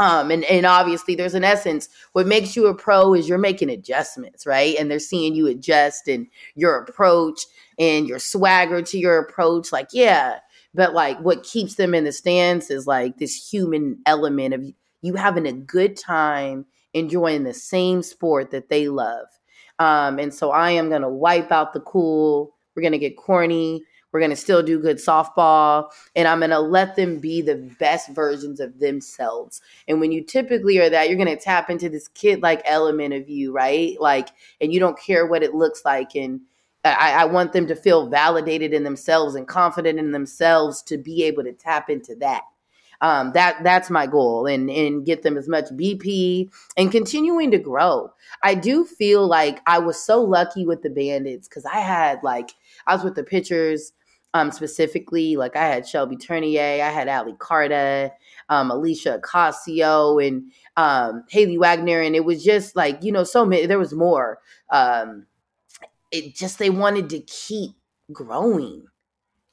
Um, and, and obviously there's an essence. What makes you a pro is you're making adjustments, right? And they're seeing you adjust and your approach and your swagger to your approach. Like, yeah. But like what keeps them in the stands is like this human element of you having a good time enjoying the same sport that they love. Um, and so I am going to wipe out the cool. We're going to get corny. We're going to still do good softball, and I'm going to let them be the best versions of themselves. And when you typically are that, you're going to tap into this kid-like element of you, right? Like, and you don't care what it looks like. And I, I want them to feel validated in themselves and confident in themselves to be able to tap into that. Um, that that's my goal, and, and get them as much B P and continuing to grow. I do feel like I was so lucky with the Bandits because I had like, I was with the pitchers. Um, specifically, like I had Shelby Tournier, I had Ali Carta, um, Alicia Ocasio, and um, Haley Wagner. And it was just like, you know, so many, there was more. Um, it just, they wanted to keep growing.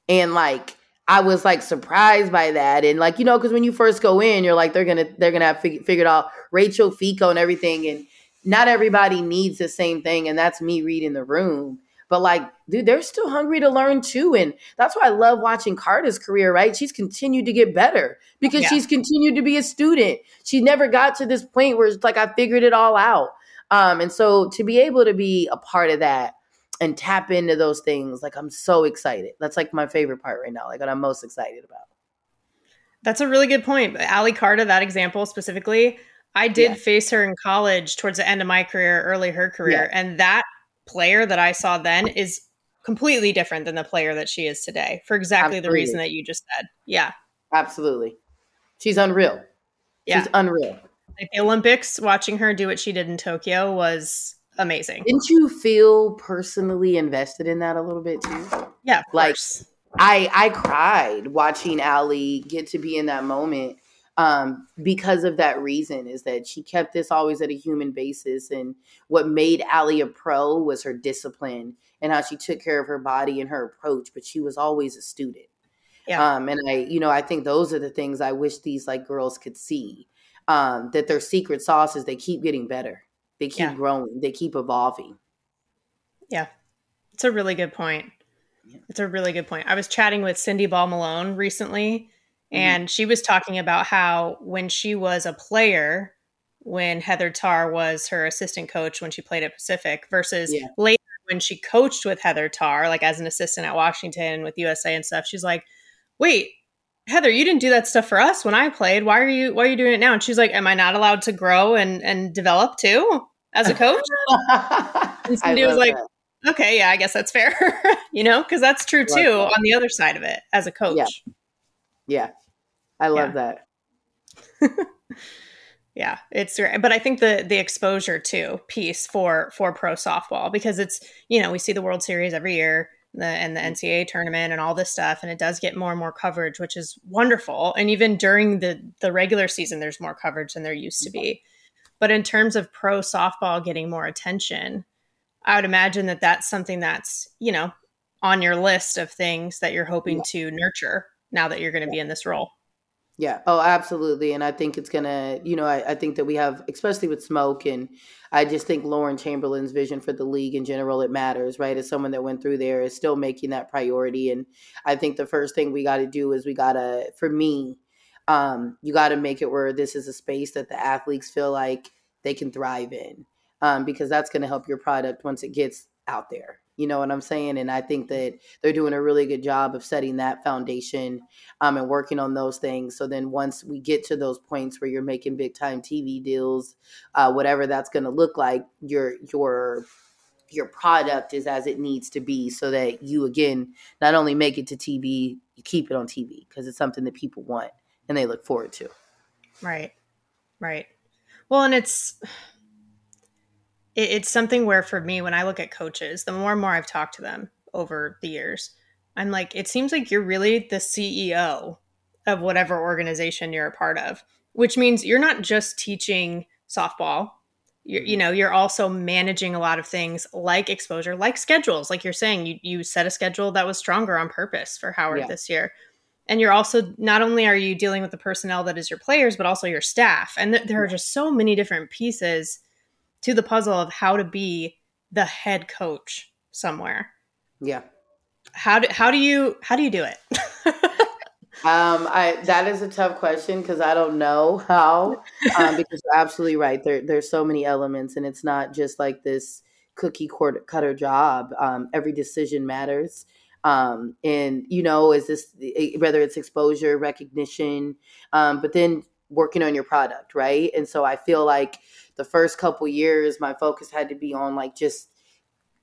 And like, I was like surprised by that. And like, you know, because when you first go in, you're like, they're going to, they're going to have fig- figured out Rachel Fico and everything. And not everybody needs the same thing. And that's me reading the room. But like, dude, they're still hungry to learn too. And that's why I love watching Carter's career, right? She's continued to get better because yeah. she's continued to be a student. She never got to this point where it's like, I figured it all out. Um, and so to be able to be a part of that and tap into those things, like I'm so excited. That's like my favorite part right now, like what I'm most excited about. That's a really good point. Ali Carta, that example specifically, I did yeah. face her in college towards the end of my career, early her career. Yeah. And that player that I saw then is completely different than the player that she is today for exactly absolutely. The reason that you just said. Yeah, absolutely. She's unreal. Yeah. She's unreal. Like the Olympics, watching her do what she did in Tokyo was amazing. Didn't you feel personally invested in that a little bit too? Yeah. Like I, I cried watching Allie get to be in that moment. Um, because of that reason is that she kept this always at a human basis. And what made Allie a pro was her discipline and how she took care of her body and her approach, but she was always a student. Yeah. Um, and I, you know, I think those are the things I wish these like girls could see, um, that their secret sauce is they keep getting better. They keep yeah. growing. They keep evolving. Yeah. It's a really good point. Yeah. It's a really good point. I was chatting with Cindy Ball Malone recently. And she was talking about how when she was a player, when Heather Tarr was her assistant coach when she played at Pacific versus yeah. later when she coached with Heather Tarr, like as an assistant at Washington with U S A and stuff, she's like, wait, Heather, you didn't do that stuff for us when I played. Why are you why are you doing it now? And she's like, am I not allowed to grow and, and develop too as a coach? And Cindy was like, that. Okay, yeah, I guess that's fair. You know, because that's true too that. On the other side of it as a coach. Yeah. Yeah. I love yeah. that. Yeah, it's right. But I think the the exposure too piece for for pro softball, because it's, you know, we see the World Series every year the, and the N C A A tournament and all this stuff. And it does get more and more coverage, which is wonderful. And even during the, the regular season, there's more coverage than there used to be. But in terms of pro softball getting more attention, I would imagine that that's something that's, you know, on your list of things that you're hoping yeah. to nurture. Now that you're going to be in this role. Yeah. Oh, absolutely. And I think it's going to, you know, I, I think that we have, especially with Smoke, and I just think Lauren Chamberlain's vision for the league in general, it matters, right? As someone that went through there is still making that priority. And I think the first thing we got to do is we got to, for me, um, you got to make it where this is a space that the athletes feel like they can thrive in, um, because that's going to help your product once it gets out there. You know what I'm saying? And I think that they're doing a really good job of setting that foundation um, and working on those things. So then once we get to those points where you're making big time T V deals, uh, whatever that's going to look like, your your your product is as it needs to be so that you, again, not only make it to T V, you keep it on T V because it's something that people want and they look forward to. Right. Right. Well, and it's... It's something where for me, when I look at coaches, the more and more I've talked to them over the years, I'm like, it seems like you're really the C E O of whatever organization you're a part of, which means you're not just teaching softball. You're, you know, you're also managing a lot of things like exposure, like schedules. Like you're saying, you, you set a schedule that was stronger on purpose for Howard yeah. this year. And you're also, not only are you dealing with the personnel that is your players, but also your staff. And th- there are just so many different pieces to the puzzle of how to be the head coach somewhere. Yeah. How do, how do you, how do you do it? um, I, that is a tough question, 'cause I don't know how, um, because you're absolutely right. There, there's so many elements, and it's not just like this cookie cutter job. Um, every decision matters. Um, and, you know, is this, whether it's exposure, recognition, um, but then working on your product, right? And so I feel like the first couple years, my focus had to be on like, just,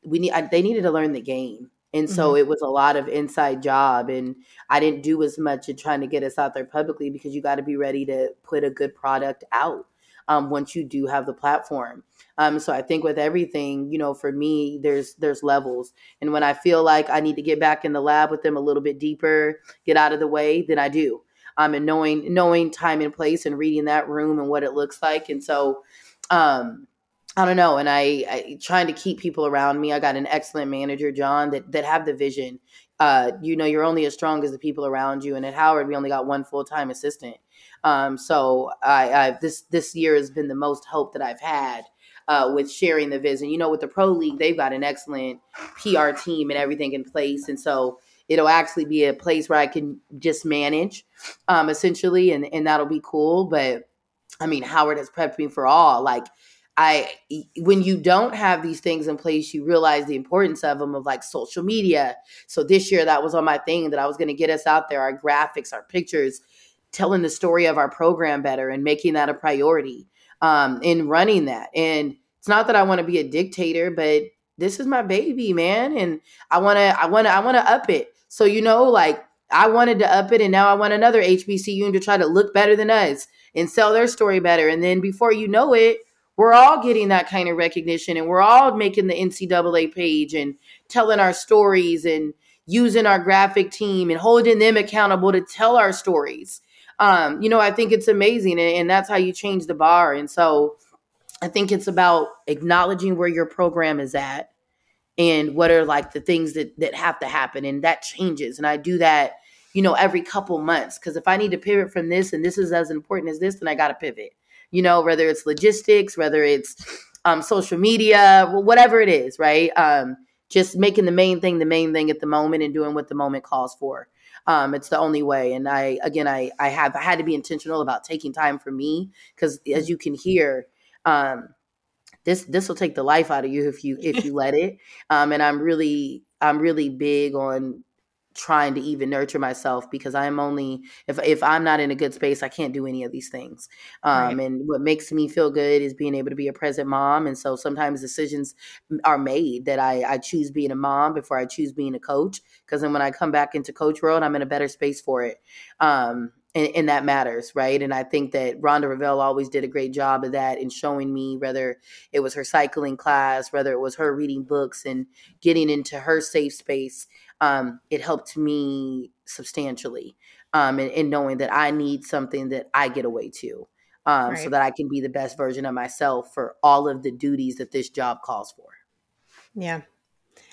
we need, I, they needed to learn the game. And so mm-hmm. it was a lot of inside job, and I didn't do as much in trying to get us out there publicly, because you got to be ready to put a good product out um, once you do have the platform. Um, so I think with everything, you know, for me, there's there's levels. And when I feel like I need to get back in the lab with them a little bit deeper, get out of the way, then I do. Um, and knowing knowing time and place and reading that room and what it looks like. And so um, I don't know. And I, I trying to keep people around me. I got an excellent manager, John, that that have the vision. Uh, you know, you're only as strong as the people around you. And at Howard, we only got one full-time assistant. Um, so I, I this this year has been the most hope that I've had. Uh, with sharing the vision, you know, with the pro league, they've got an excellent P R team and everything in place. And so it'll actually be a place where I can just manage, um, essentially. And, and that'll be cool. But I mean, Howard has prepped me for all. Like I, when you don't have these things in place, you realize the importance of them, of like social media. So this year that was on my thing, that I was going to get us out there, our graphics, our pictures, telling the story of our program better and making that a priority. Um, in running that. And it's not that I want to be a dictator, but this is my baby, man. And I want to, I want to, I want to up it. So, you know, like I wanted to up it, and now I want another H B C U to try to look better than us and sell their story better. And then before you know it, we're all getting that kind of recognition, and we're all making the N C double A page and telling our stories and using our graphic team and holding them accountable to tell our stories. Um, you know, I think it's amazing, and, and that's how you change the bar. And so I think it's about acknowledging where your program is at and what are like the things that, that have to happen, and that changes. And I do that, you know, every couple months, because if I need to pivot from this and this is as important as this, then I got to pivot, you know, whether it's logistics, whether it's um, social media, whatever it is, right? Um, just making the main thing, the main thing at the moment, and doing what the moment calls for. Um, it's the only way. And I, again, I, I have I had to be intentional about taking time for me, because as you can hear, um, this, this will take the life out of you if you, if you let it. Um, and I'm really, I'm really big on trying to even nurture myself, because I'm only, if, if I'm not in a good space, I can't do any of these things. Um, right. And what makes me feel good is being able to be a present mom. And so sometimes decisions are made that I, I choose being a mom before I choose being a coach. 'Cause then when I come back into coach world, I'm in a better space for it. Um, and, and that matters. Right. And I think that Rhonda Revelle always did a great job of that, in showing me, whether it was her cycling class, whether it was her reading books and getting into her safe space. Um, it helped me substantially um, in, in knowing that I need something that I get away to um, right. so that I can be the best version of myself for all of the duties that this job calls for. Yeah.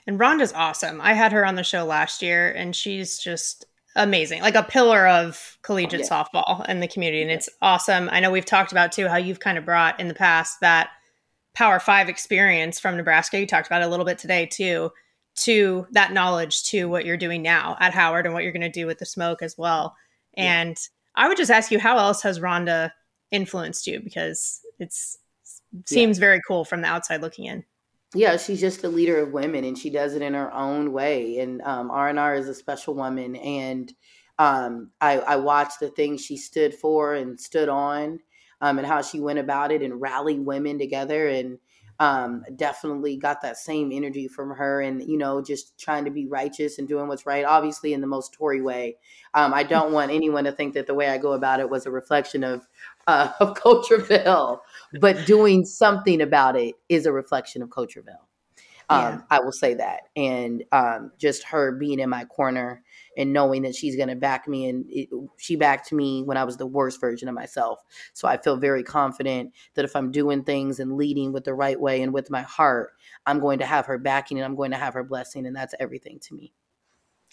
And Rhonda's awesome. I had her on the show last year, and she's just amazing, like a pillar of collegiate oh, yeah. softball in the community. And yeah. it's awesome. I know we've talked about too, how you've kind of brought in the past that Power Five experience from Nebraska. You talked about it a little bit today too, to that knowledge, to what you're doing now at Howard and what you're going to do with the Smoke as well. And yeah. I would just ask you, how else has Rhonda influenced you? Because it's it seems yeah. very cool from the outside looking in. Yeah, she's just a leader of women, and she does it in her own way. And um, R and R is a special woman. And um, I, I watched the things she stood for and stood on um, and how she went about it and rallied women together. And Um, definitely got that same energy from her, and, you know, just trying to be righteous and doing what's right, obviously in the most Tory way. Um, I don't want anyone to think that the way I go about it was a reflection of, uh, of Coach Revelle, but doing something about it is a reflection of Coach Revelle. Um, yeah. I will say that. And um, just her being in my corner and knowing that she's going to back me. And it, she backed me when I was the worst version of myself. So I feel very confident that if I'm doing things and leading with the right way and with my heart, I'm going to have her backing, and I'm going to have her blessing. And that's everything to me.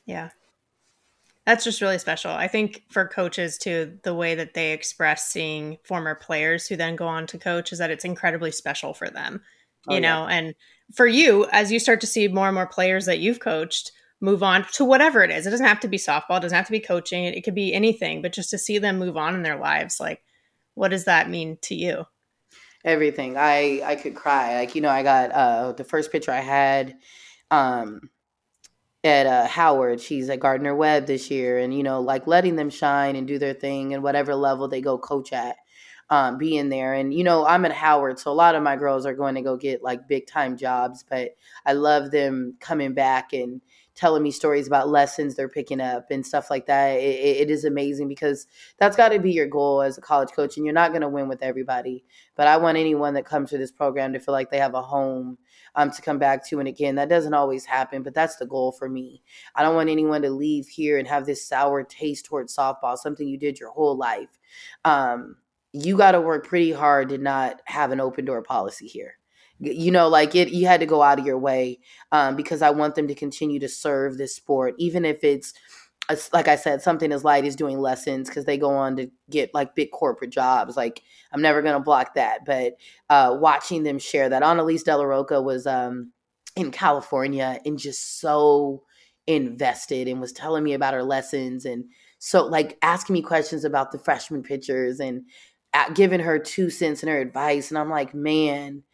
Yeah. that's just really special. I think for coaches too, the way that they express seeing former players who then go on to coach is that it's incredibly special for them, you oh, know, yeah. And for you, as you start to see more and more players that you've coached move on to whatever it is, it doesn't have to be softball. It doesn't have to be coaching. It, it could be anything, but just to see them move on in their lives, like, what does that mean to you? Everything. I, I could cry. Like, you know, I got uh, the first picture I had um, at uh, Howard. She's at Gardner Webb this year. And, you know, like letting them shine and do their thing and whatever level they go coach at, um, being there. And, you know, I'm at Howard, so a lot of my girls are going to go get like big time jobs. But I love them coming back and telling me stories about lessons they're picking up and stuff like that. It, it is amazing because that's got to be your goal as a college coach, and you're not going to win with everybody. But I want anyone that comes to this program to feel like they have a home um, to come back to. And again, that doesn't always happen, but that's the goal for me. I don't want anyone to leave here and have this sour taste towards softball, something you did your whole life. Um, you got to work pretty hard to not have an open door policy here. You know, like it, you had to go out of your way um, because I want them to continue to serve this sport, even if it's, like I said, something as light as doing lessons, because they go on to get like big corporate jobs. Like, I'm never going to block that. But uh, watching them share that. Annalise De La Roca was um, in California and just so invested and was telling me about her lessons. And so like asking me questions about the freshman pitchers and giving her two cents and her advice. And I'm like, man.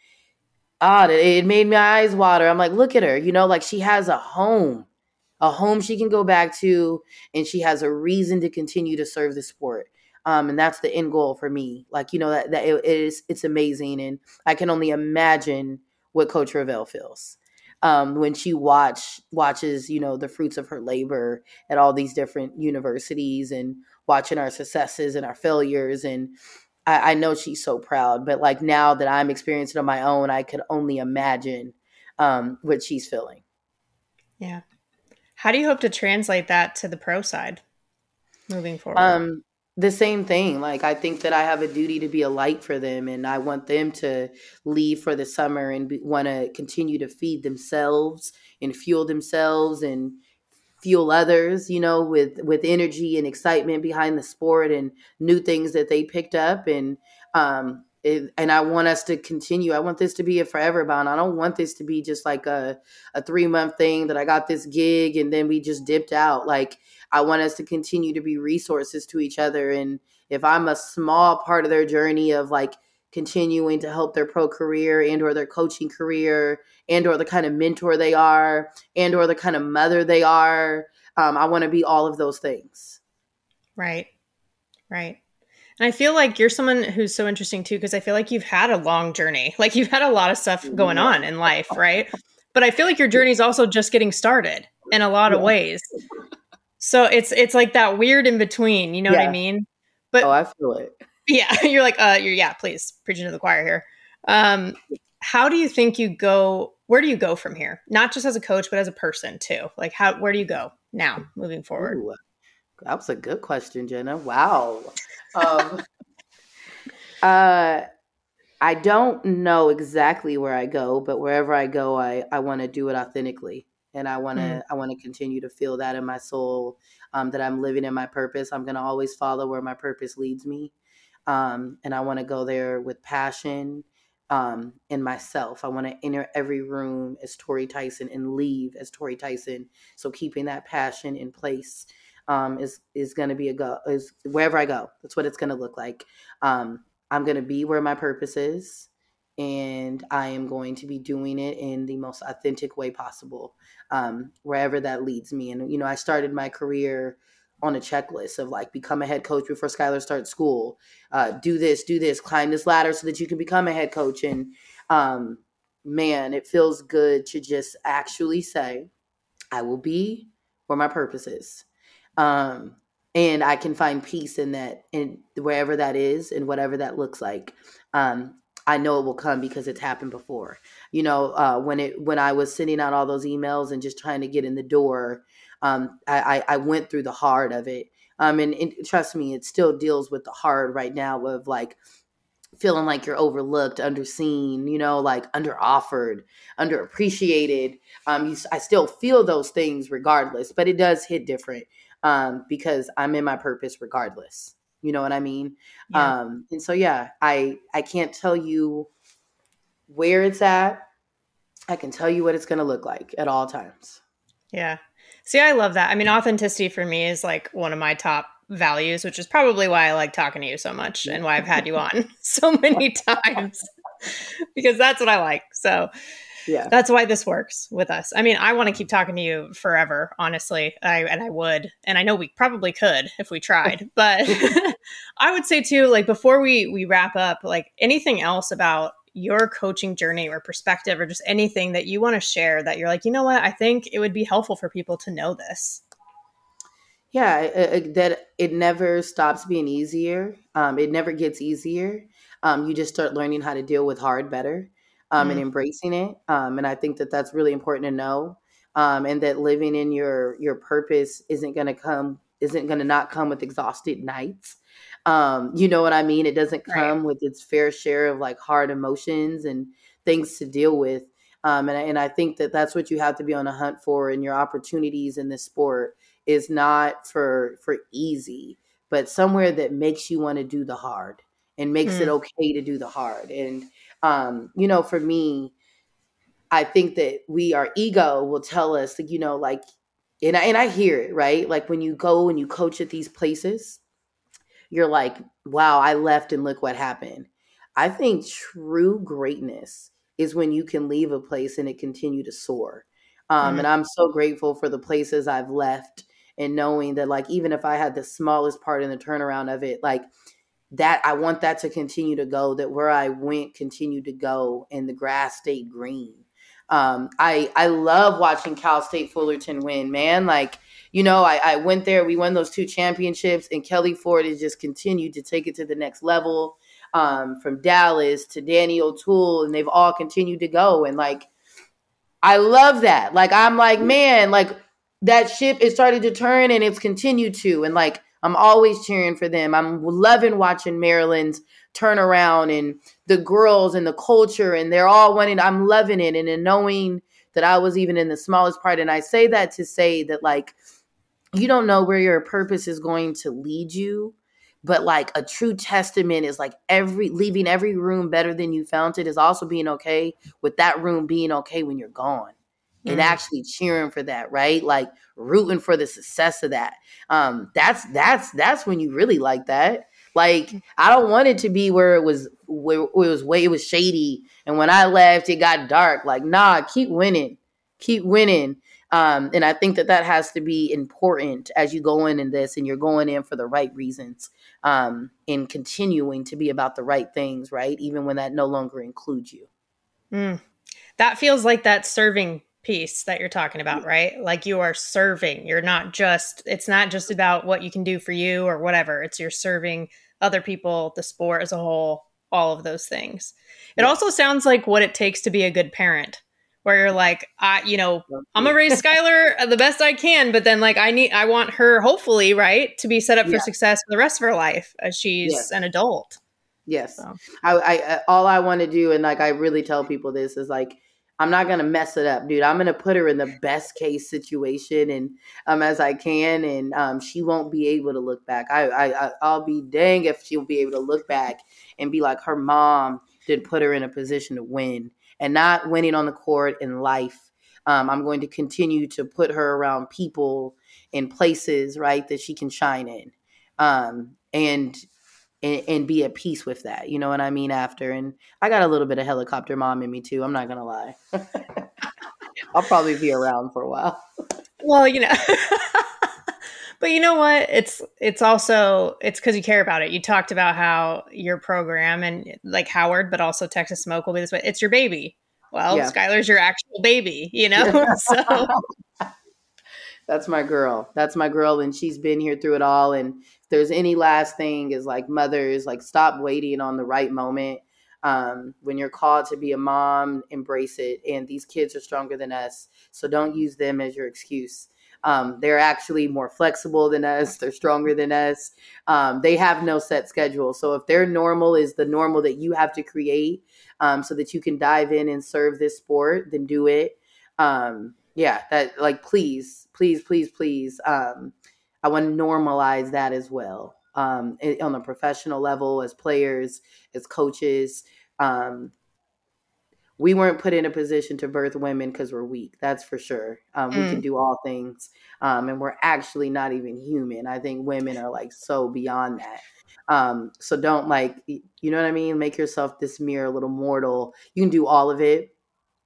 Ah, it made my eyes water. I'm like, look at her, you know, like she has a home, a home she can go back to, and she has a reason to continue to serve the sport. Um, and that's the end goal for me. Like, you know, that, that it is, it's amazing. And I can only imagine what Coach Ravel feels um, when she watch watches, you know, the fruits of her labor at all these different universities and watching our successes and our failures. And I know she's so proud, but like now that I'm experiencing on my own, I could only imagine um, what she's feeling. Yeah. How do you hope to translate that to the pro side moving forward? Um, the same thing. Like, I think that I have a duty to be a light for them, and I want them to leave for the summer and want to continue to feed themselves and fuel themselves and fuel others, you know, with, with energy and excitement behind the sport and new things that they picked up. And, um, it, and I want us to continue. I want this to be a forever bond. I don't want this to be just like a, a three month thing that I got this gig and then we just dipped out. Like, I want us to continue to be resources to each other. And if I'm a small part of their journey of like continuing to help their pro career and or their coaching career and or the kind of mentor they are and or the kind of mother they are. Um, I want to be all of those things. Right. Right. And I feel like you're someone who's so interesting too, because I feel like you've had a long journey. Like you've had a lot of stuff going on in life. Right. But I feel like your journey is also just getting started in a lot of ways. So it's, it's like that weird in between, you know yeah. what I mean? But oh, I feel it. Yeah. You're like, uh, you're, yeah, please preaching to the choir here. Um, how do you think you go, where do you go from here? Not just as a coach, but as a person too. Like how, where do you go now moving forward? Ooh, that was a good question, Jenna. Wow. Um, uh, I don't know exactly where I go, but wherever I go, I, I want to do it authentically. And I want to, mm. I want to continue to feel that in my soul, um, that I'm living in my purpose. I'm going to always follow where my purpose leads me. Um, and I want to go there with passion um, and myself. I want to enter every room as Tori Tyson and leave as Tori Tyson. So keeping that passion in place um, is is going to be a go. Is wherever I go, that's what it's going to look like. Um, I'm going to be where my purpose is, and I am going to be doing it in the most authentic way possible, um, wherever that leads me. And you know, I started my career on a checklist of like, become a head coach before Skylar starts school, uh, do this, do this, climb this ladder so that you can become a head coach. And um, man, it feels good to just actually say, I will be where my purpose is. Um, and I can find peace in that, and wherever that is and whatever that looks like. Um, I know it will come because it's happened before, you know, uh, when it, when I was sending out all those emails and just trying to get in the door, Um, I, I went through the hard of it. Um, and, and trust me, it still deals with the hard right now of like feeling like you're overlooked, underseen, you know, like underoffered, underappreciated. Um, you, I still feel those things regardless, but it does hit different. um, because I'm in my purpose regardless. You know what I mean? Yeah. Um, and so, yeah, I, I can't tell you where it's at. I can tell you what it's going to look like at all times. Yeah. See, I love that. I mean, authenticity for me is like one of my top values, which is probably why I like talking to you so much and why I've had you on so many times, because that's what I like. So yeah, that's why this works with us. I mean, I want to keep talking to you forever, honestly. I, and I would, and I know we probably could if we tried, but I would say too, like before we, we wrap up, like anything else about your coaching journey or perspective or just anything that you want to share that you're like, you know what, I think it would be helpful for people to know this. Yeah, uh, that it never stops being easier. Um, it never gets easier. Um, you just start learning how to deal with hard better um, mm-hmm. and embracing it. Um, and I think that that's really important to know. Um, and that living in your your purpose isn't going to come, isn't going to not come with exhausted nights. Um, you know what I mean? It doesn't come right. with its fair share of like hard emotions and things to deal with. Um, and, and I think that that's what you have to be on a hunt for in your opportunities in this sport is not for, for easy, but somewhere that makes you want to do the hard and makes mm. it okay to do the hard. And, um, you know, for me, I think that we, our ego will tell us that, you know, like, and I, and I hear it, right? Like when you go and you coach at these places, you're like, wow, I left and look what happened. I think true greatness is when you can leave a place and it continue to soar. Um, mm-hmm. And I'm so grateful for the places I've left and knowing that, like, even if I had the smallest part in the turnaround of it, like that, I want that to continue to go, that where I went continued to go and the grass stayed green. Um, I, I love watching Cal State Fullerton win, man. Like, you know, I, I went there, we won those two championships, and Kelly Ford has just continued to take it to the next level, um, from Dallas to Danny O'Toole, and they've all continued to go. And like, I love that. Like, I'm like, man, like that ship is started to turn and it's continued to. And like, I'm always cheering for them. I'm loving watching Maryland's turnaround and the girls and the culture, and they're all wanting, I'm loving it. And then knowing that I was even in the smallest part. And I say that to say that, like, you don't know where your purpose is going to lead you, but like a true testament is like every leaving every room better than you found it is also being okay with that room being okay when you're gone mm. and actually cheering for that, right? Like rooting for the success of that. Um, that's, that's, that's when you really like that. Like, I don't want it to be where it was, where it was way, it was shady. And when I left, it got dark. Like, nah, keep winning, keep winning. Um, and I think that that has to be important as you go in in this, and you're going in for the right reasons, um, and continuing to be about the right things, right? Even when that no longer includes you. Mm. That feels like that serving piece that you're talking about, right? Like you are serving. You're not just, it's not just about what you can do for you or whatever. It's you're serving other people, the sport as a whole, all of those things. It yeah. also sounds like what it takes to be a good parent. Where you're like, I, you know, I'm gonna raise Skylar the best I can, but then like I need, I want her hopefully, right, to be set up for yeah. success for the rest of her life as she's yes. an adult. Yes, so. I, I all I want to do, and like I really tell people this is like, I'm not gonna mess it up, dude. I'm gonna put her in the best case situation and um as I can, and um she won't be able to look back. I, I I'll be dang if she'll be able to look back and be like, her mom did put her in a position to win. And not winning on the court in life. Um, I'm going to continue to put her around people and places, right, that she can shine in, um, and, and and be at peace with that. You know what I mean? After, and I got a little bit of helicopter mom in me too. I'm not gonna lie. I'll probably be around for a while. Well, you know. But you know what? It's it's also it's because you care about it. You talked about how your program and like Howard, but also Texas Smoke will be this way. It's your baby. Well, yeah. Skylar's your actual baby, you know? So that's my girl. That's my girl. And she's been here through it all. And if there's any last thing is like mothers, like stop waiting on the right moment. Um, when you're called to be a mom, embrace it. And these kids are stronger than us. So don't use them as your excuse. Um, they're actually more flexible than us. They're stronger than us. Um, they have no set schedule. So if their normal is the normal that you have to create, um, so that you can dive in and serve this sport, then do it. Um, yeah, that like, please, please, please, please. Um, I want to normalize that as well, um, on a professional level, as players, as coaches. Um, we weren't put in a position to birth women because we're weak. That's for sure. Um, we mm. can do all things. Um, and we're actually not even human. I think women are like so beyond that. Um, so don't like, you know what I mean? Make yourself this mere little mortal. You can do all of it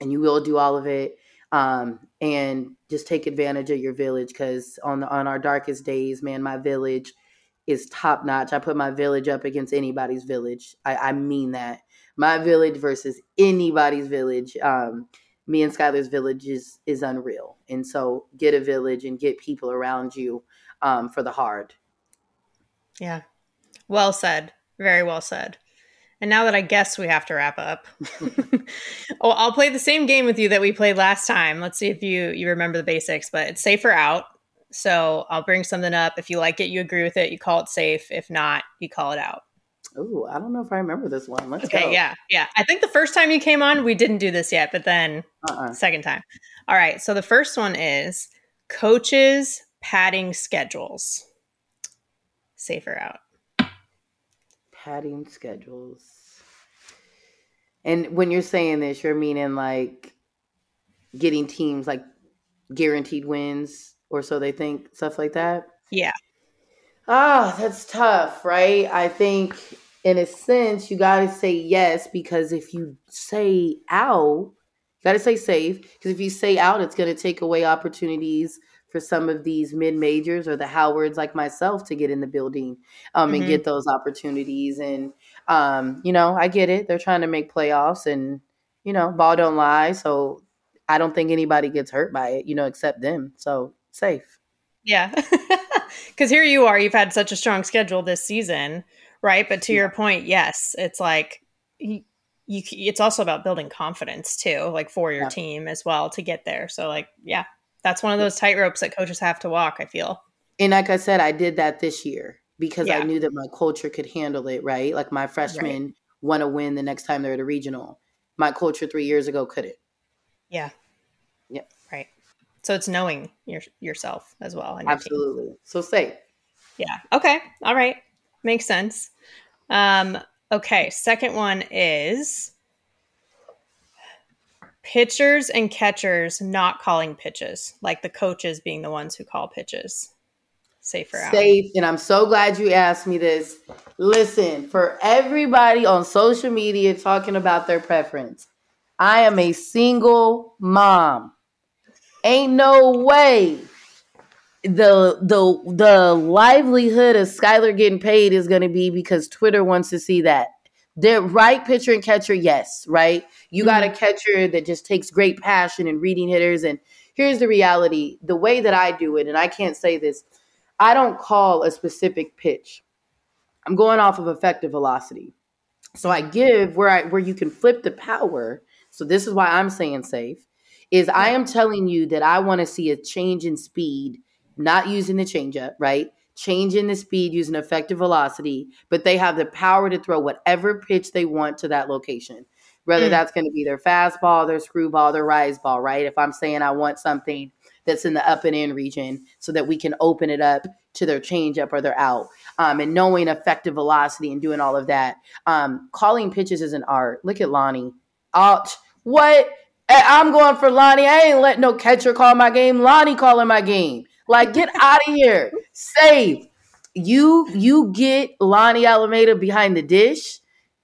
and you will do all of it. Um, and just take advantage of your village. Cause on the, on our darkest days, man, my village is top notch. I put my village up against anybody's village. I, I mean that. My village versus anybody's village. Um, me and Skylar's village is, is unreal. And so get a village and get people around you, um, for the hard. Yeah. Well said. Very well said. And now that I guess we have to wrap up, oh, I'll play the same game with you that we played last time. Let's see if you, you remember the basics, but it's safe or out. So I'll bring something up. If you like it, you agree with it, you call it safe. If not, you call it out. Ooh, I don't know if I remember this one. Let's okay, go. Yeah, yeah. I think the first time you came on, we didn't do this yet, but then uh-uh. second time. All right, so the first one is coaches padding schedules. Safe or out? Padding schedules. And when you're saying this, you're meaning like getting teams like guaranteed wins or so they think, stuff like that? Yeah. Oh, that's tough, right? I think in a sense, you got to say yes, because if you say out, you got to say safe, because if you say out, it's going to take away opportunities for some of these mid-majors or the Howards like myself to get in the building um, mm-hmm. and get those opportunities. And, um, you know, I get it. They're trying to make playoffs and, you know, ball don't lie. So I don't think anybody gets hurt by it, you know, except them. So safe. Yeah. Because here you are, you've had such a strong schedule this season, right? But to yeah. your point, yes, it's like you, you, it's also about building confidence too, like for your yeah. team as well to get there. So like, yeah, that's one of those tightropes that coaches have to walk, I feel. And like I said, I did that this year because yeah. I knew that my culture could handle it, right? Like my freshmen right. want to win the next time they're at a regional. My culture three years ago couldn't. Yeah. Yeah. Right. So it's knowing your, yourself as well. And your Absolutely. Team. So safe. Yeah. Okay. All right. Makes sense. Um, okay. Second one is pitchers and catchers not calling pitches, like the coaches being the ones who call pitches. Safe or out? Safe. And I'm so glad you asked me this. Listen, for everybody on social media talking about their preference, I am a single mom. Ain't no way the the the livelihood of Skylar getting paid is going to be because Twitter wants to see that. They're right, pitcher and catcher, yes, right? You mm-hmm. got a catcher that just takes great passion in reading hitters. And here's the reality. The way that I do it, and I can't say this, I don't call a specific pitch. I'm going off of effective velocity. So I give where I where you can flip the power. So this is why I'm saying safe. Is I am telling you that I want to see a change in speed, not using the changeup, right? Changing the speed using effective velocity, but they have the power to throw whatever pitch they want to that location, whether mm. that's going to be their fastball, their screwball, their rise ball, right? If I'm saying I want something that's in the up and in region so that we can open it up to their changeup or their out, um, and knowing effective velocity and doing all of that. Um, calling pitches is an art. Look at Lonnie. I'll, what? I'm going for Lonnie. I ain't letting no catcher call my game. Lonnie calling my game. Like, get out of here. Save. You you get Lonnie Alameda behind the dish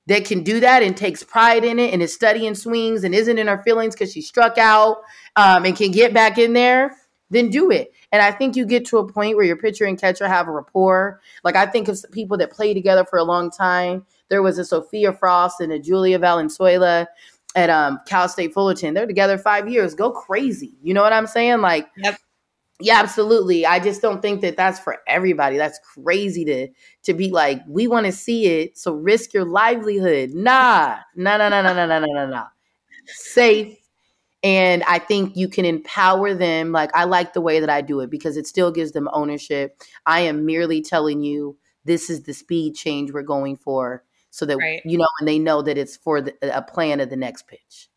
that can do that and takes pride in it and is studying swings and isn't in her feelings because she struck out um, and can get back in there, then do it. And I think you get to a point where your pitcher and catcher have a rapport. Like, I think of people that play together for a long time. There was a Sophia Frost and a Julia Valenzuela at um, Cal State Fullerton. They're together five years. Go crazy. You know what I'm saying? Like, yep. Yeah, absolutely. I just don't think that that's for everybody. That's crazy to to be like, we want to see it, so risk your livelihood. Nah, nah, nah, nah, nah, nah, nah, nah, nah. Safe. And I think you can empower them. Like, I like the way that I do it because it still gives them ownership. I am merely telling you, this is the speed change we're going for so that, right. you know, and they know that it's for the, a plan of the next pitch.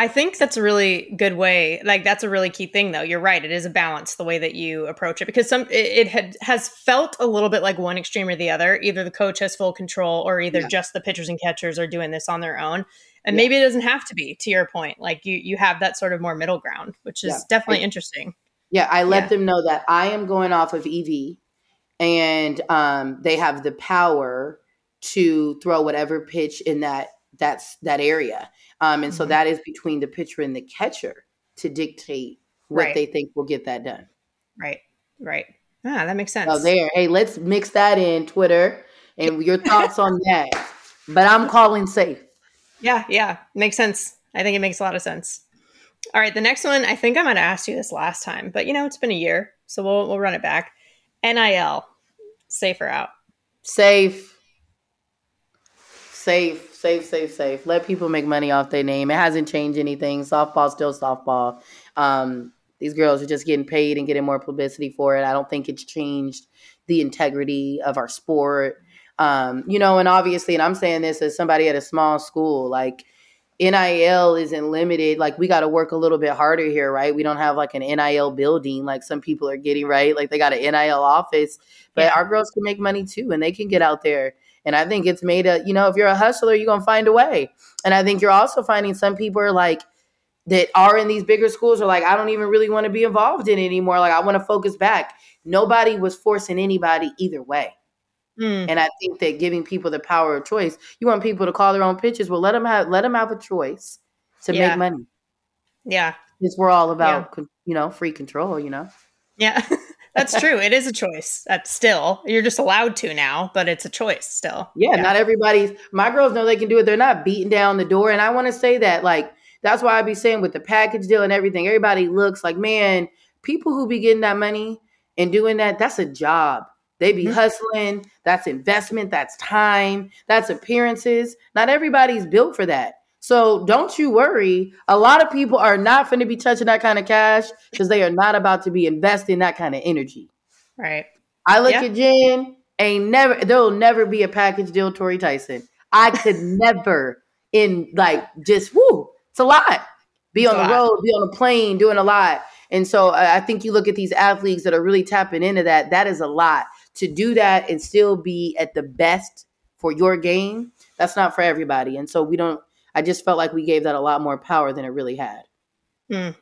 I think that's a really good way. Like, that's a really key thing, though. You're right. It is a balance, the way that you approach it, because some it, it had, has felt a little bit like one extreme or the other. Either the coach has full control, or either yeah. just the pitchers and catchers are doing this on their own. And yeah. maybe it doesn't have to be, to your point. Like, you you have that sort of more middle ground, which is yeah. definitely I, interesting. Yeah, I let yeah. them know that I am going off of E V, and um, they have the power to throw whatever pitch in that that's that area. Um, and so mm-hmm. that is between the pitcher and the catcher to dictate what right. they think will get that done. Right. Right. Ah, that makes sense. So there, hey, let's mix that in, Twitter, and your thoughts on that. But I'm calling safe. Yeah. Yeah. Makes sense. I think it makes a lot of sense. All right. The next one, I think I might have asked you this last time, but you know, it's been a year, so we'll, we'll run it back. N I L, safer out. Safe. Safe. Safe, safe, safe. Let people make money off their name. It hasn't changed anything. Softball, still softball. Um, these girls are just getting paid and getting more publicity for it. I don't think it's changed the integrity of our sport. Um, you know, and obviously, and I'm saying this as somebody at a small school, like N I L isn't limited. Like, we got to work a little bit harder here, right? We don't have like an N I L building like some people are getting, right? Like, they got an N I L office, but yeah. our girls can make money too, and they can get out there. And I think it's made a, you know, if you're a hustler, you're going to find a way. And I think you're also finding some people are like, that are in these bigger schools are like, I don't even really want to be involved in it anymore. Like, I want to focus back. Nobody was forcing anybody either way. Mm. And I think that giving people the power of choice, you want people to call their own pitches. Well, let them have, let them have a choice to yeah. make money. Yeah. Because we're all about, yeah. you know, free control, you know? Yeah. That's true. It is a choice. That's still, you're just allowed to now, but it's a choice still. Yeah, yeah. Not everybody's, my girls know they can do it. They're not beating down the door. And I want to say that, like, that's why I be saying with the package deal and everything, everybody looks like, man, people who be getting that money and doing that, that's a job. They be mm-hmm. hustling. That's investment. That's time. That's appearances. Not everybody's built for that. So don't you worry. A lot of people are not going to be touching that kind of cash because they are not about to be investing that kind of energy. Right. I look yeah. at Jen, ain't never, there'll never be a package deal, Tori Tyson. I could never in like just, woo, it's a lot. Be it's on the lot. road, be on a plane, doing a lot. And so I think you look at these athletes that are really tapping into that. That is a lot to do that and still be at the best for your game. That's not for everybody. And so we don't, I just felt like we gave that a lot more power than it really had. Mm.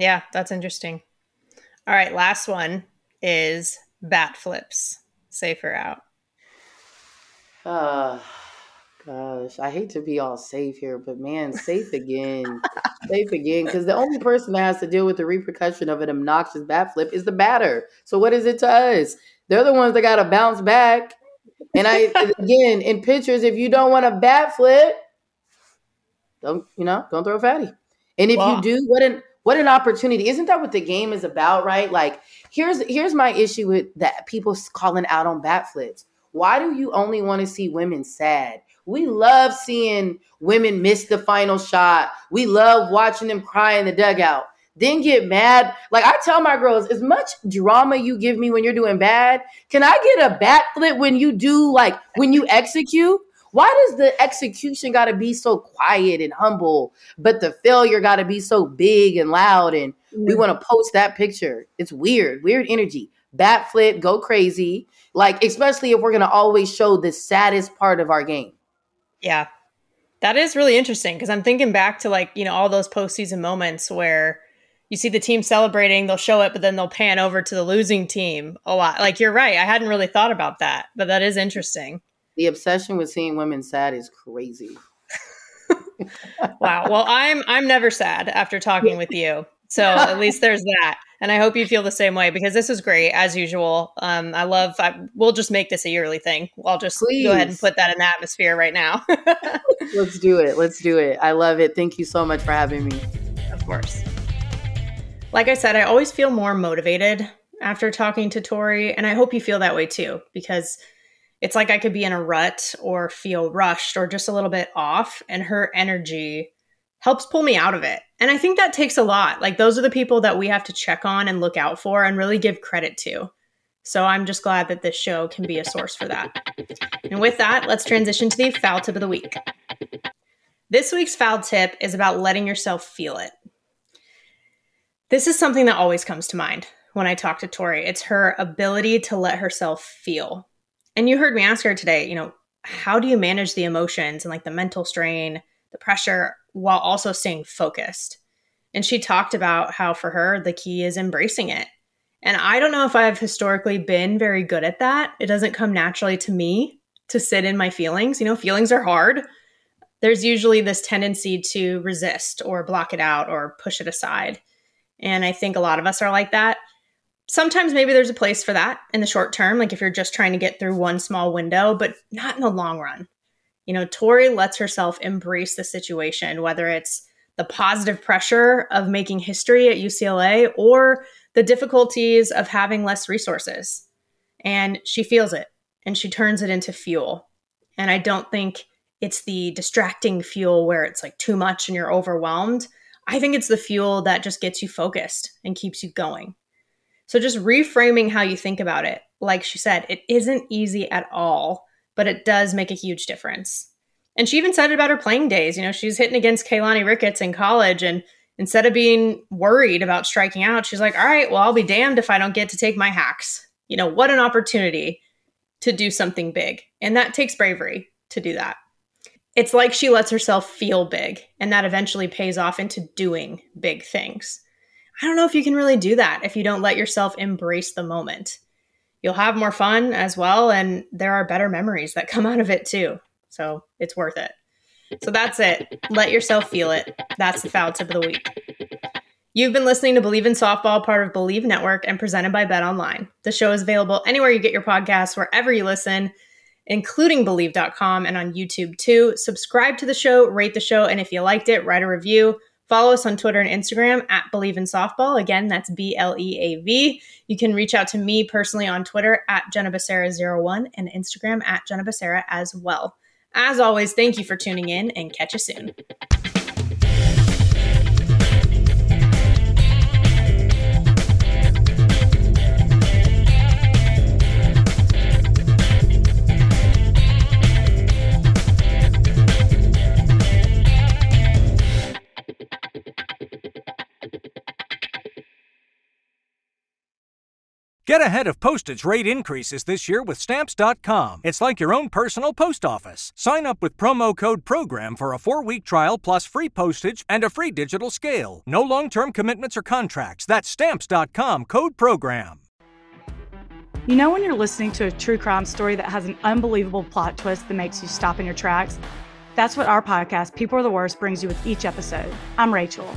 Yeah, that's interesting. All right, last one is bat flips. Safer out. Uh, gosh, I hate to be all safe here, but man, safe again. Safe again, because the only person that has to deal with the repercussion of an obnoxious bat flip is the batter. So what is it to us? They're the ones that got to bounce back. And I again, in pitchers, if you don't want a bat flip, Don't, you know, don't throw a fatty. And if wow. you do, what an what an opportunity. Isn't that what the game is about, right? Like, here's here's my issue with that, people calling out on bat flips. Why do you only want to see women sad? We love seeing women miss the final shot. We love watching them cry in the dugout. Then get mad. Like, I tell my girls, as much drama you give me when you're doing bad, can I get a bat flip when you do, like, when you execute? Why does the execution got to be so quiet and humble, but the failure got to be so big and loud? And we want to post that picture. It's weird, weird energy. Bat flip, go crazy. Like, especially if we're going to always show the saddest part of our game. Yeah, that is really interesting, because I'm thinking back to, like, you know, all those postseason moments where you see the team celebrating, they'll show it, but then they'll pan over to the losing team a lot. Like, you're right. I hadn't really thought about that, but that is interesting. The obsession with seeing women sad is crazy. Wow. Well, I'm I'm never sad after talking with you. So at least there's that. And I hope you feel the same way, because this was great, as usual. Um, I love, I, we'll just make this a yearly thing. I'll just Please. go ahead and put that in the atmosphere right now. Let's do it. Let's do it. I love it. Thank you so much for having me. Of course. Like I said, I always feel more motivated after talking to Tori. And I hope you feel that way too, because it's like I could be in a rut or feel rushed or just a little bit off, and her energy helps pull me out of it. And I think that takes a lot. Like, those are the people that we have to check on and look out for and really give credit to. So I'm just glad that this show can be a source for that. And with that, let's transition to the foul tip of the week. This week's foul tip is about letting yourself feel it. This is something that always comes to mind when I talk to Tori. It's her ability to let herself feel. And you heard me ask her today, you know, how do you manage the emotions and like the mental strain, the pressure, while also staying focused? And she talked about how for her, the key is embracing it. And I don't know if I've historically been very good at that. It doesn't come naturally to me to sit in my feelings. You know, feelings are hard. There's usually this tendency to resist or block it out or push it aside. And I think a lot of us are like that. Sometimes maybe there's a place for that in the short term, like if you're just trying to get through one small window, but not in the long run. You know, Tori lets herself embrace the situation, whether it's the positive pressure of making history at U C L A or the difficulties of having less resources. And she feels it and she turns it into fuel. And I don't think it's the distracting fuel where it's like too much and you're overwhelmed. I think it's the fuel that just gets you focused and keeps you going. So just reframing how you think about it. Like she said, it isn't easy at all, but it does make a huge difference. And she even said it about her playing days. You know, she's hitting against Kaylani Ricketts in college, and instead of being worried about striking out, she's like, all right, well, I'll be damned if I don't get to take my hacks. You know, what an opportunity to do something big. And that takes bravery to do that. It's like she lets herself feel big, and that eventually pays off into doing big things. I don't know if you can really do that if you don't let yourself embrace the moment. You'll have more fun as well, and there are better memories that come out of it too. So it's worth it. So that's it. Let yourself feel it. That's the foul tip of the week. You've been listening to Bleav in Softball, part of Bleav Network and presented by BetOnline. The show is available anywhere you get your podcasts, wherever you listen, including Bleav dot com and on YouTube too. Subscribe to the show, rate the show, and if you liked it, write a review. Follow us on Twitter and Instagram at Bleav in Softball. Again, that's B L E A V. You can reach out to me personally on Twitter at Jenna Becerra zero one and Instagram at Jenna Becerra as well. As always, thank you for tuning in and catch you soon. Get ahead of postage rate increases this year with Stamps dot com. It's like your own personal post office. Sign up with promo code PROGRAM for a four-week trial plus free postage and a free digital scale. No long-term commitments or contracts. That's Stamps dot com, code PROGRAM. You know when you're listening to a true crime story that has an unbelievable plot twist that makes you stop in your tracks? That's what our podcast, People Are the Worst, brings you with each episode. I'm Rachel.